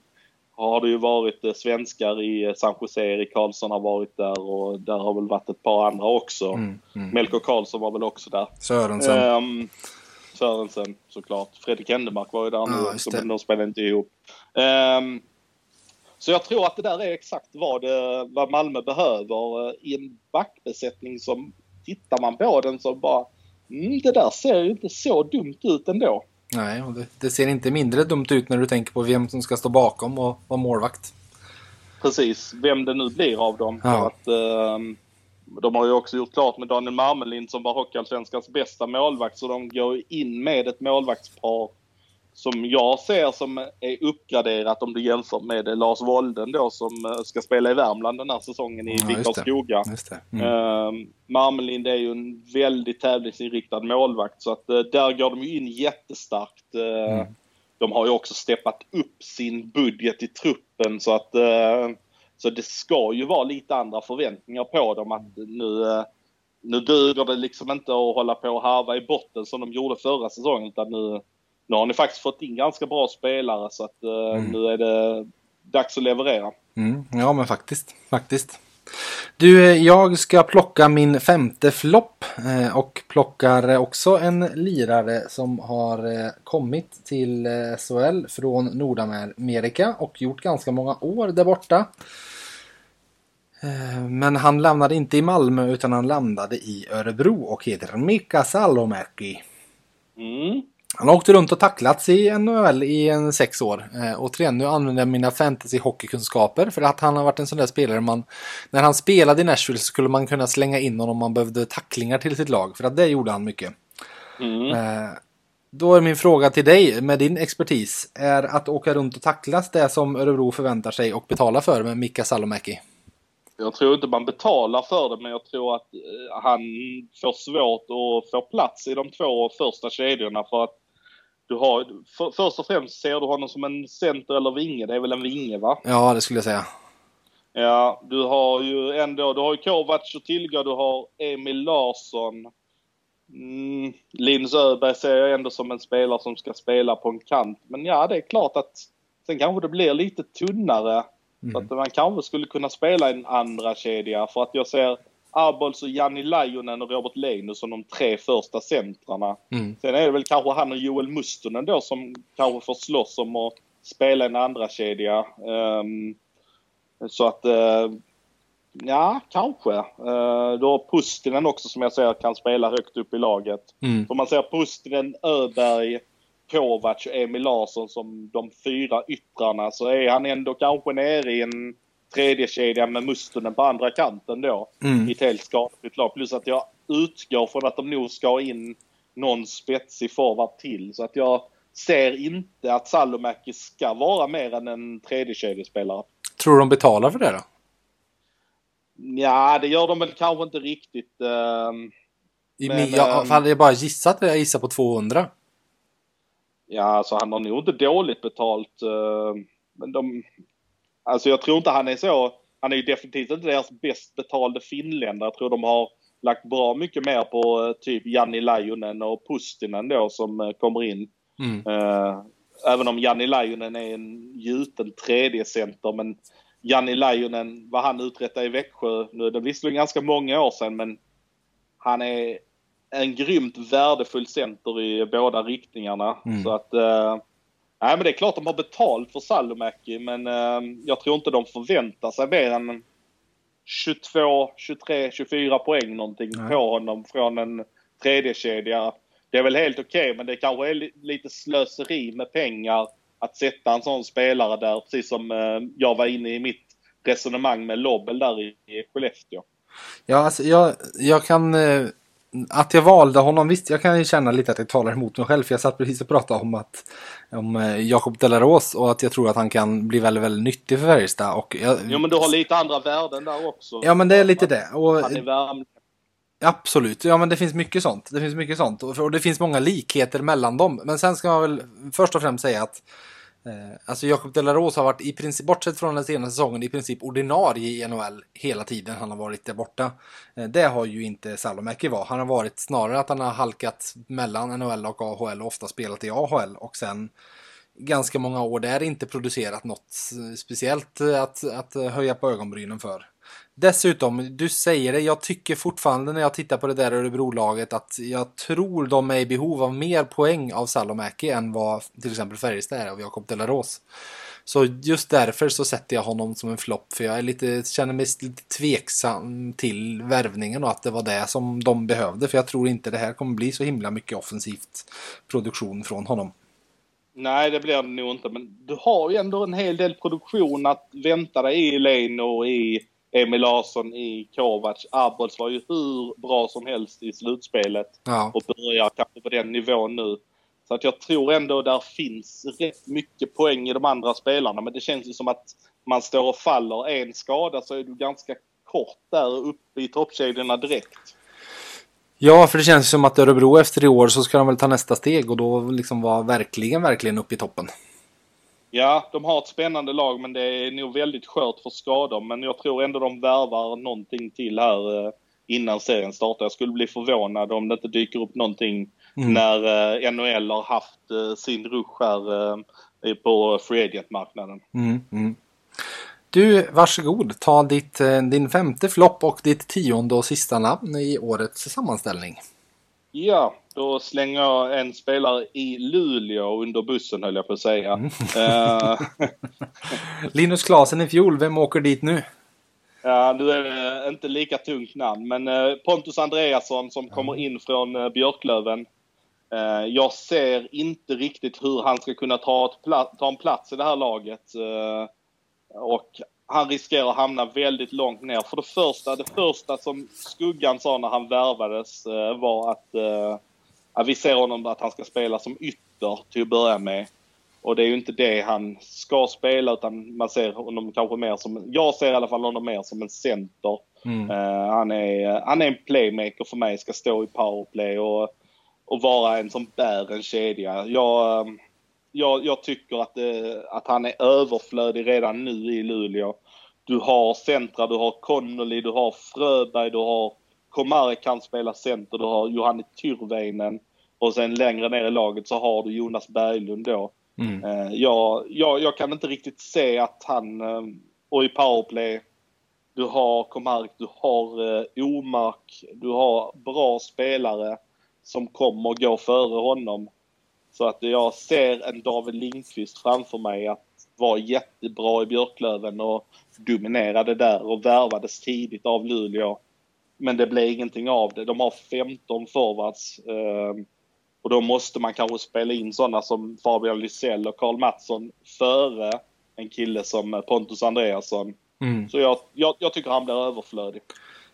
har det ju varit svenskar i San Jose. Erik Karlsson har varit där och där har väl varit ett par andra också. Melko Karlsson var väl också där. Sörensen såklart. Fredrik Händemark var ju där nu också, men de spelade inte ihop. Så jag tror att det där är exakt vad Malmö behöver i en backbesättning som tittar man på den så bara det där ser ju inte så dumt ut ändå. Nej, och det ser inte mindre dumt ut när du tänker på vem som ska stå bakom och vara målvakt. Precis, vem det nu blir av dem. Ja. För att, de har ju också gjort klart med Daniel Marmelind som var Hockeyallsvenskans bästa målvakt, så de går in med ett målvaktspar som jag ser som är uppgraderat om du jämför med Lars Wolden då, som ska spela i Värmland den här säsongen i Viktorskoga. Marmelind är ju en väldigt tävlingsinriktad målvakt, så att där går de ju in jättestarkt. De har ju också steppat upp sin budget i truppen, så att så det ska ju vara lite andra förväntningar på dem, att nu duger det liksom inte att hålla på och harva i botten som de gjorde förra säsongen, utan nu har ni faktiskt fått in ganska bra spelare, så att nu är det dags att leverera. Ja, men faktiskt. Du, jag ska plocka min femte flopp och plockar också en lirare som har kommit till SHL från Nordamerika och gjort ganska många år där borta. Men han landade inte i Malmö utan han landade i Örebro och heter Mika Salomäki. Han åkte runt och tacklats i NHL i 6 år. Återigen, nu använder jag mina fantasy-hockeykunskaper för att han har varit en sån där spelare när han spelade i Nashville så skulle man kunna slänga in honom om man behövde tacklingar till sitt lag, för att det gjorde han mycket. Då är min fråga till dig med din expertis, är att åka runt och tacklas det som Örebro förväntar sig och betala för med Mika Salomäki? Jag tror inte man betalar för det, men jag tror att han får svårt att få plats i de 2 första kedjorna, för att först och främst ser du honom som en center eller vinge. Det är väl en vinge, va? Ja, det skulle jag säga. Ja, du har ju ändå, du har ju Kovacs och Tillgård, du har Emil Larsson. Linus Öberg ser jag ändå som en spelare som ska spela på en kant. Men ja, det är klart att sen kanske det blir lite tunnare. Så att man kanske skulle kunna spela en andra kedja, för att jag ser Abols och Janni Lajonen och Robert Lehmus som de 3 första centrarna. Sen är det väl kanske han och Joel Mustonen då som kanske får slåss om att spela en andra kedja. Så att ja, kanske. Då har Pustinen också som jag ser kan spela högt upp i laget. För man ser Pustinen, Öberg, Kovac och Emil Larsson som de 4 yttrarna, så är han ändå kanske nere i en 3:e kedja med Mustonen på andra kanten då i ett helt skapligt lag. Plus att jag utgår från att de nog ska in någon spetsig forward till, så att jag ser inte att Salomäki ska vara mer än en 3:e kedjespelare. Tror de betalar för det då? Ja, det gör de väl kanske inte riktigt. Jag hade bara gissat, jag gissar på 200. Ja, alltså han har nog inte dåligt betalt. Men de... Alltså jag tror inte han är så... Han är ju definitivt inte deras bäst betalde finländare. Jag tror de har lagt bra mycket mer på typ Janni Lajunen och Pustinen då som kommer in. Mm. Även om Janni Lajunen är en gjuten 3D-center. Men Janni Lajunen, vad han uträttade i Växjö, nu är det visserligen ganska många år sedan, men han är en grymt värdefull center i båda riktningarna. Mm. Så att... Nej, men det är klart de har betalt för Salomäki, men jag tror inte de förväntar sig mer än 22, 23, 24 poäng någonting på honom från en 3D-kedja. Det är väl helt okej, men det kanske är lite slöseri med pengar att sätta en sån spelare där, precis som jag var inne i mitt resonemang med Loibl där i Skellefteå. Ja, alltså jag kan... Att jag valde honom, visst, jag kan ju känna lite att jag talar emot mig själv, för jag satt precis och pratade om Jakob Dellarås och att jag tror att han kan bli väldigt, väldigt nyttig för Färjestad. Ja, men du har lite andra värden där också. Ja, men det är lite det. Han är värmd. Absolut, ja, men det finns mycket sånt. Det finns mycket sånt, och det finns många likheter mellan dem. Men sen ska man väl först och främst säga att alltså Jakob Dellarås har varit, i princip bortsett från den senaste säsongen, i princip ordinarie i NHL hela tiden han har varit där borta. Det har ju inte Salomäki var. Han har varit snarare att han har halkat mellan NHL och AHL och ofta spelat i AHL, och sen ganska många år där inte producerat något speciellt att höja på ögonbrynen för. Dessutom, du säger det, jag tycker fortfarande när jag tittar på det där Örebro-laget att jag tror de är i behov av mer poäng av Salomäki än vad till exempel Färjestad är av Jakob Dellarås. Så just därför så sätter jag honom som en flopp, för jag är lite, känner mig lite tveksam till värvningen och att det var det som de behövde, för jag tror inte det här kommer bli så himla mycket offensivt produktion från honom. Nej, det blir det nog inte, men du har ju ändå en hel del produktion att vänta dig i Lane och i Emil Larsson, i Kovac. Abels var ju hur bra som helst i slutspelet och börjar kanske på den nivån nu. Så att jag tror ändå där finns rätt mycket poäng i de andra spelarna, men det känns ju som att man står och faller en skada så är du ganska kort där uppe i toppkedjorna direkt. Ja, för det känns som att Örebro efter i år så ska de väl ta nästa steg och då liksom vara verkligen uppe i toppen. Ja, de har ett spännande lag, men det är nog väldigt skört för skador. Men jag tror ändå de värvar någonting till här innan serien startar. Jag skulle bli förvånad om det inte dyker upp någonting när NHL har haft sin rush här på free agent-marknaden. Du, varsågod, ta din femte flopp och ditt 10:e och sista namn i årets sammanställning. Ja, då slänger jag en spelare i Luleå under bussen, höll jag på att säga. Linus Klasen i fjol, vem åker dit nu? Ja, nu är det inte lika tungt namn, men Pontus Andreasson som kommer in från Björklöven. Jag ser inte riktigt hur han ska kunna ta en plats i det här laget. Och han riskerar att hamna väldigt långt ner. För det första som Skuggan sa när han värvades var att vi ser honom att han ska spela som ytter till att börja med. Och det är ju inte det han ska spela, utan man ser honom kanske mer som, jag ser i alla fall honom mer som en center. Han är en playmaker för mig, ska stå i powerplay och vara en som bär en kedja. Jag tycker att han är överflödig redan nu i Luleå. Du har centra, du har Connolly, du har Fröberg, du har Komare kan spela center, du har Johanne Tyrväinen och sen längre ner i laget så har du Jonas Berglund då. Jag kan inte riktigt se att han, och i powerplay du har Komare, du har Omark, du har bra spelare som kommer och går före honom. Så att jag ser en David Lindqvist framför mig att vara jättebra i Björklöven och dominerade där och värvades tidigt av Luleå. Men det blev ingenting av det. De har 15 forwards och då måste man kanske spela in sådana som Fabian Lysell och Karl Mattsson före en kille som Pontus Andreasson. Så jag tycker han blir överflödig.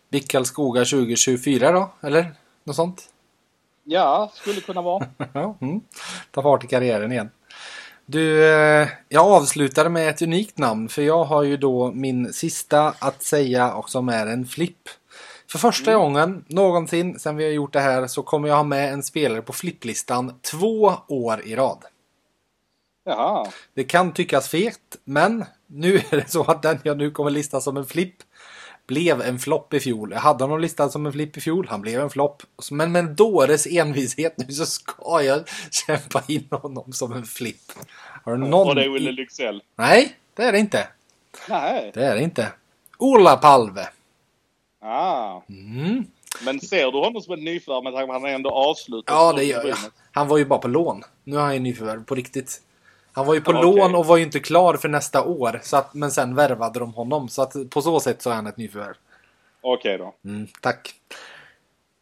Vickal Skoga 2024 då, eller något sånt? Ja, skulle kunna vara. Ta fart i karriären igen. Du, jag avslutar med ett unikt namn, för jag har ju då min sista att säga och som är en flipp. För första gången någonsin sen vi har gjort det här så kommer jag ha med en spelare på flipplistan 2 år i rad. Jaha. Det kan tyckas fegt, men nu är det så att den jag nu kommer lista som en flipp blev en flopp i fjol. Jag hade honom listad som en flipp i fjol, han blev en flopp. Men med en dåres envishet nu så ska jag kämpa in honom som en flipp. Har du någon... Och det är Wille Lyxell. Nej, det är det inte. Nej. Det är det inte. Ola Palve. Ah. Mm. Men ser du honom som en nyförvärv, men han är ändå avslutat? Ja, det gör jag. Han var ju bara på lån. Nu är han ju nyförvärv på riktigt. Han var ju på lån och var ju inte klar för nästa år. Så att, men sen värvade de honom. Så att på så sätt så är han ett nyförvärv. Okej då. Mm, tack.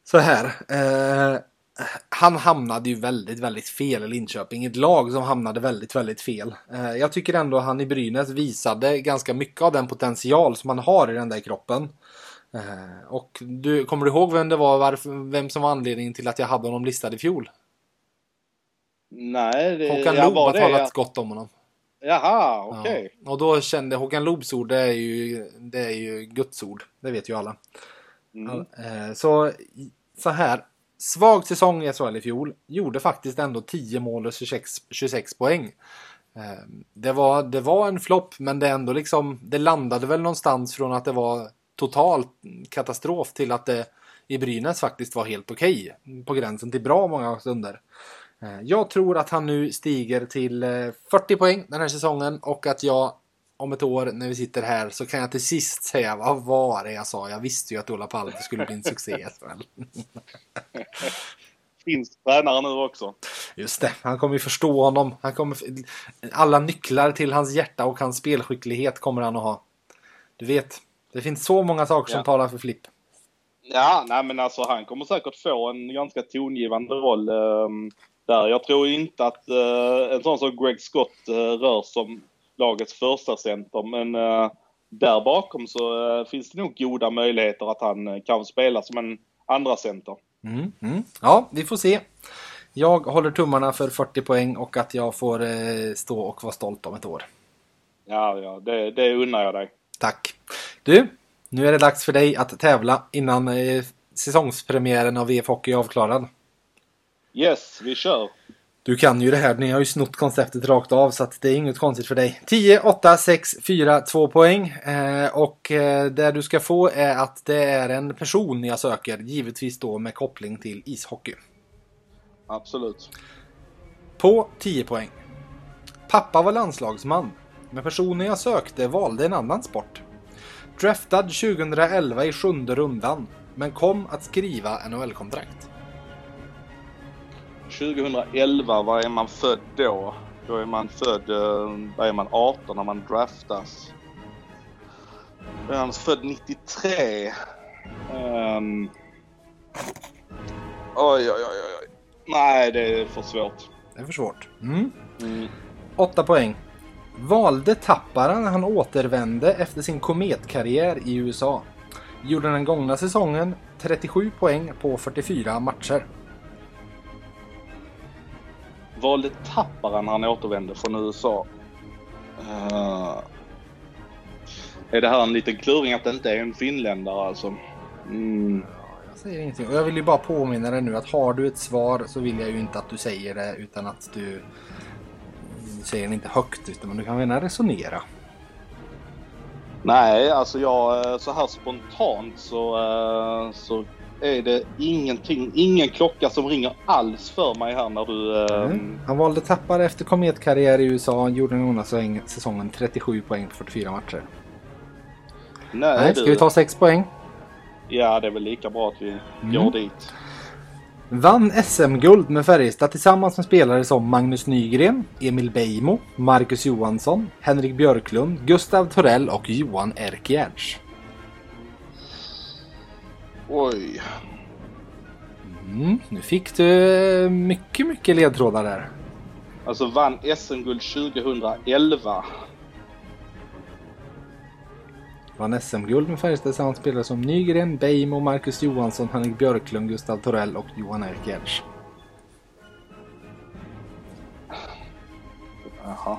Så här. Han hamnade ju väldigt, väldigt fel i Linköping. Ett lag som hamnade väldigt, väldigt fel. Jag tycker ändå han i Brynäs visade ganska mycket av den potential som han har i den där kroppen. Och du, kommer du ihåg vem det var, vem som var anledningen till att jag hade honom listad i fjol? Nej, det, Håkan Loob har talat gott om honom. Jaha, okej. Ja. Och då kände Håkan Loobs ord, det är ju Guds ord. Det vet ju alla. Mm. Så här, svag säsong i SHL i fjol, gjorde faktiskt ändå 10 mål och 26 poäng. Det var en flopp, men det ändå liksom, det landade väl någonstans från att det var total katastrof till att det i Brynäs faktiskt var helt okej. På gränsen till bra många stunder. Jag tror att han nu stiger till 40 poäng den här säsongen och att jag om ett år när vi sitter här så kan jag till sist säga vad var det jag sa? Jag visste ju att Ola Palve skulle bli en succé. Finns tränare nu också. Just det, han kommer ju förstå honom. Alla nycklar till hans hjärta och hans spelskicklighet kommer han att ha. Du vet, det finns så många saker som talar för flipp. Ja, nej men alltså han kommer säkert få en ganska tongivande roll där. Jag tror inte att en sån som Greg Scott rör som lagets första center, men där bakom så finns det nog goda möjligheter att han kan spela som en andra center. Ja, vi får se. Jag håller tummarna för 40 poäng och att jag får stå och vara stolt om ett år. Ja, det unnar jag dig. Tack. Du, nu är det dags för dig att tävla innan säsongspremiären av VF Hockey är avklarad. Yes, vi kör. Du kan ju det här, ni har ju snott konceptet rakt av så att det är inget konstigt för dig. 10, 8, 6, 4, 2 poäng. Och det du ska få är att det är en person jag söker, givetvis då med koppling till ishockey. Absolut. På 10 poäng. Pappa var landslagsman, men personen jag sökte valde en annan sport. Draftad 2011 i 7:e rundan, men kom att skriva NHL-kontrakt. 2011, var är man född då? Då är man född, vad är man, 18 när man draftas? Då är han född 93. Oj. Nej, det är för svårt. Det är för svårt. 8 poäng. Valde tapparen när han återvände efter sin kometkarriär i USA. Gjorde den gångna säsongen 37 poäng på 44 matcher. Valde tapparen när han återvände från USA. Är det här en liten kluring att det inte är en finländare alltså? Ja, jag säger ingenting. Och jag vill ju bara påminna dig nu att har du ett svar så vill jag ju inte att du säger det utan att du säger den inte högt utan men du kan väl resonera. Nej, alltså jag så här spontant så är det ingenting, ingen klocka som ringer alls för mig här när du... Han valde tappare efter kometkarriär i USA och gjorde den gångna säsongen 37 poäng på 44 matcher. Nej, ska vi ta 6 poäng? Ja, det är väl lika bra att vi går dit. Vann SM-guld med Färjestad tillsammans med spelare som Magnus Nygren, Emil Beijmo, Marcus Johansson, Henrik Björklund, Gustav Torell och Johan Erkjärds. Oj. Nu fick du mycket, mycket ledtrådar där. Alltså vann SM-guld 2011. Vann SM-guld med Färjestad samt spelare som Nygren, Beijmo, Marcus Johansson, Henrik Björklund, Gustav Torell och Johan Erkjärds. Jaha.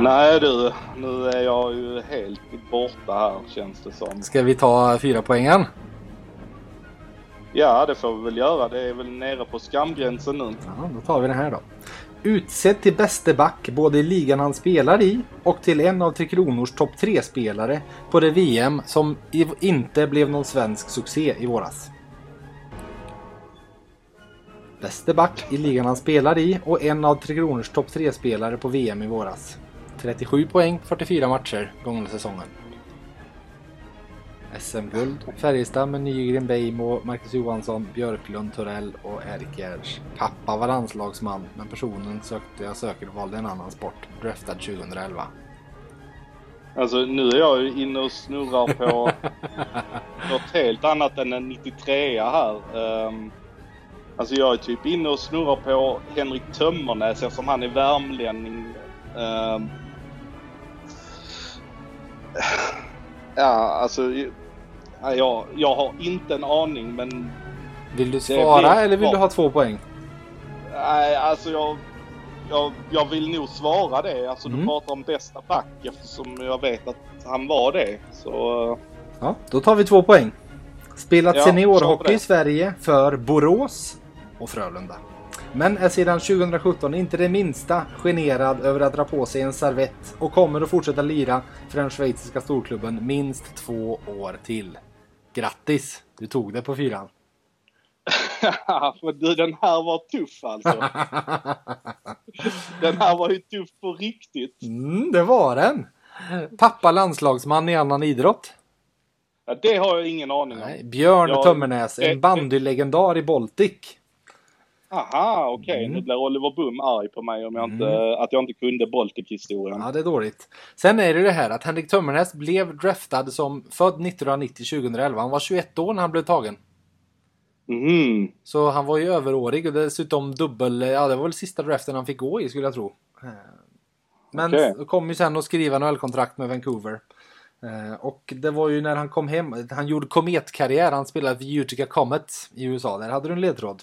Nej du, nu är jag ju helt borta här känns det som. Ska vi ta 4 poängen? Ja, det får vi väl göra. Det är väl nere på skamgränsen nu. Ja, då tar vi det här då. Utsedd till bäste back både i ligan han spelar i och till en av Tre Kronors topp 3-spelare på det VM som inte blev någon svensk succé i våras. Bäste back i ligan han spelar i och en av Tre Kronors topp 3-spelare på VM i våras. 37 poäng, 44 matcher gångna säsongen. SM-guld, Färjestad med Nygren, Beimo, Marcus Johansson, Björklund, Torell och Erik Gers. Pappa var landslagsman, men personen söker och valde en annan sport. Draftad 2011. Alltså nu är jag inne och snurrar på något helt annat än en 93 här. Alltså jag är typ inne och snurrar på Henrik Tömmernes eftersom han är värmlänning. Ja, alltså jag har inte en aning, men vill du svara eller vill du ha 2 poäng? Nej, alltså jag vill nog svara det. Alltså du pratar om bästa back eftersom jag vet att han var det. Så ja, då tar vi 2 poäng. Spelat seniorhockey i Sverige för Borås och Frölunda. Men är sedan 2017 inte det minsta generad över att dra på sig en servett och kommer att fortsätta lira för den schweiziska storklubben minst 2 år till. Grattis, du tog det på 4. För du, den här var tuff alltså. Den här var ju tuff på riktigt. Det var den. Pappa landslagsman i annan idrott. Ja, det har jag ingen aning om. Nej, Björn Tömmernes, en bandylegendar i Baltic. Aha, okej. Nu blir Oliver Bum arg på mig om jag inte kunde Baltic-historien. Ja, det är dåligt. Sen är det här att Henrik Tömmernes blev draftad som född 1990-2011. Han var 21 år när han blev tagen. Så han var ju överårig och dessutom dubbel. Ja, det var väl sista draften han fick gå i skulle jag tro. Men kom ju sen och skriva en NHL-kontrakt med Vancouver. Och det var ju när han kom hem. Han gjorde kometkarriär. Han spelade för Utica Comets i USA. Där hade du en ledtråd.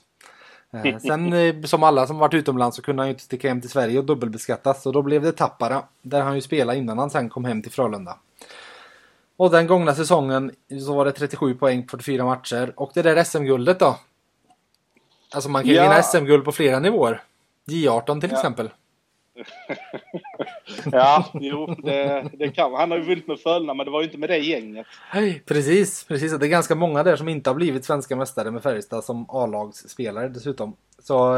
Sen som alla som varit utomlands så kunde han ju inte sticka hem till Sverige och dubbelbeskattas. Så då blev det Tappara där han ju spelade innan han sen kom hem till Frölunda. Och den gångna säsongen så var det 37 poäng på 44 matcher. Och det där SM-guldet då. Alltså man kan vinna SM-guld på flera nivåer. J18 till exempel. Ja, jo, det kan. Han har ju vunnit med Frölunda, men det var ju inte med det gänget. Nej, precis. Det är ganska många där som inte har blivit svenska mästare med Färjestad som A-lagsspelare dessutom. Så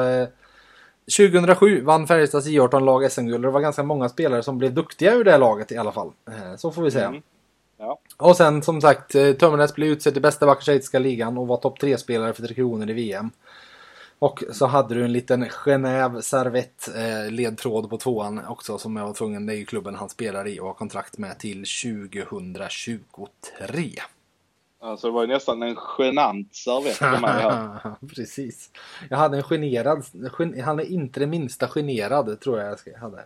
2007 vann Färjestads J18-lag SM-guld. Det var ganska många spelare som blev duktiga ur det laget i alla fall. Så får vi säga. Ja. Och sen som sagt, Tömmernes blev utsedd till bästa back i schweiziska ligan och var topp 3-spelare för Tre Kronor i VM. Och så hade du en liten Genève-servett-ledtråd på 2:an också som jag var tvungen. Det är ju klubben han spelar i och har kontrakt med till 2023. Alltså det var ju nästan en genant servett för mig här. Precis. Jag hade en generad... Han är inte det minsta generad, tror jag jag hade.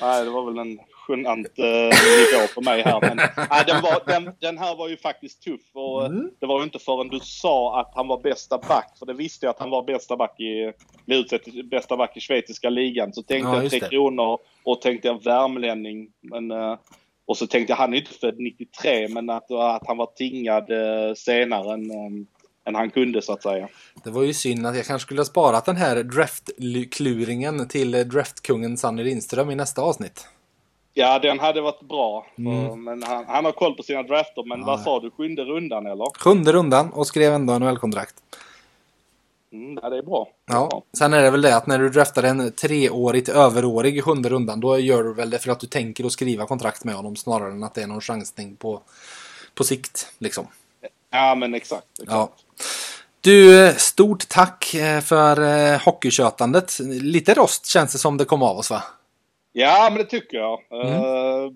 Nej, det var väl en genant nivå för mig här. Men den här var ju faktiskt tuff. Och det var ju inte förrän du sa att han var bästa back. För det visste jag att han var bästa back i schweiziska ligan. Så tänkte jag 3 kronor och tänkte jag värmlänning. Men... Och så tänkte jag, han är inte född 93, men att han var tingad senare än han kunde, så att säga. Det var ju synd att jag kanske skulle ha sparat den här draft-kluringen till draftkungen Sanny Lindström i nästa avsnitt. Ja, den hade varit bra. Men han har koll på sina drafter, men vad sa du? 7:e rundan, eller? 7:e rundan och skrev ändå en NHL-kontrakt. Ja, det är bra. Ja. Sen är det väl det att när du draftar en 3-årigt överårig i 7:e rundan, då gör du väl det för att du tänker att skriva kontrakt med honom snarare än att det är någon chansning på sikt liksom. Ja, men exakt. Ja. Du, stort tack för hockeykötandet. Lite rost känns det som det kom av oss, va? Ja, men det tycker jag.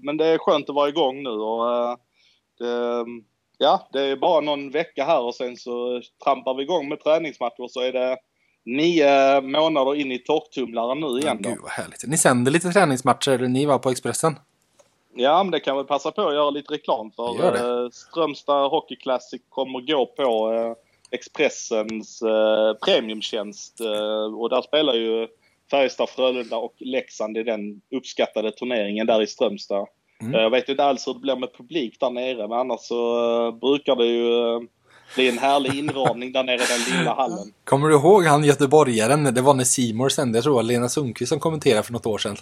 Men det är skönt att vara igång nu och ja, det är bara någon vecka här och sen så trampar vi igång med träningsmatcher och så är det 9 månader in i torktumlaren nu igen då. Gud vad härligt. Ni sänder lite träningsmatcher eller ni var på Expressen? Ja, men det kan väl passa på att göra lite reklam för Strömstad Hockey Classic kommer gå på Expressens premiumtjänst och där spelar ju Färjestad, Frölunda och Leksand i den uppskattade turneringen där i Strömstad. Jag vet inte alls hur det blir med publik där nere, men annars så brukar det ju Det är en härlig inramning där nere i den lilla hallen. Kommer du ihåg han göteborgaren? Det var när C-more sände, jag tror Lena Sundqvist som kommenterade för något år sedan.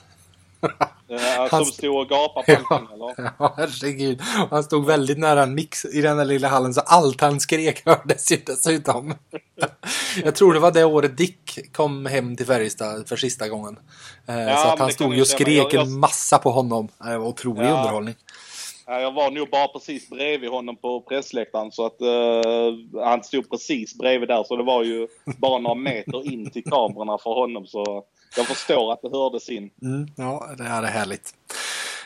Som stod och gapade på allting, eller? Ja, herregud. Han stod väldigt nära en mix i den där lilla hallen, så allt han skrek hördes ju dessutom. Jag tror det var det året Dick kom hem till Färjestad för sista gången. Ja, så att han stod ju och skrek en massa på honom. Det var otrolig underhållning. Jag var nog bara precis bredvid honom på pressläktaren, så att han stod precis bredvid där, så det var ju bara några meter in till kamerorna för honom, så jag förstår att det hördes in. Ja, det här är härligt.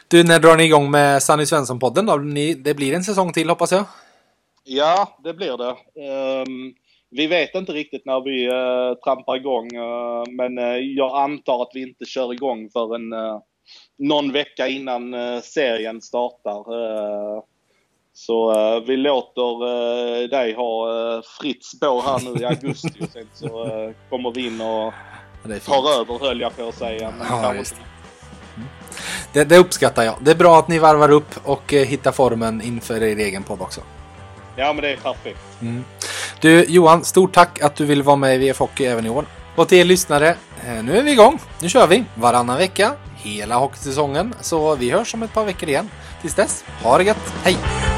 Du, när drar ni igång med Sanny Svensson-podden då? Det blir en säsong till, hoppas jag. Ja, det blir det. Vi vet inte riktigt när vi trampar igång, men jag antar att vi inte kör igång förrän någon vecka innan serien startar. Så vi låter dig ha fritt spår här nu i augusti, och sen så kommer vi in och tar över, höll jag på att säga. Ja, det uppskattar jag. Det är bra att ni varvar upp och hittar formen inför er egen podd också. Ja, men det är perfekt. Du Johan, stort tack att du vill vara med i VF Hockey även i år. Och till er lyssnare, nu är vi igång. Nu kör vi varannan vecka, hela hockeysäsongen. Så vi hörs om ett par veckor igen. Tills dess, ha det gött. Hej!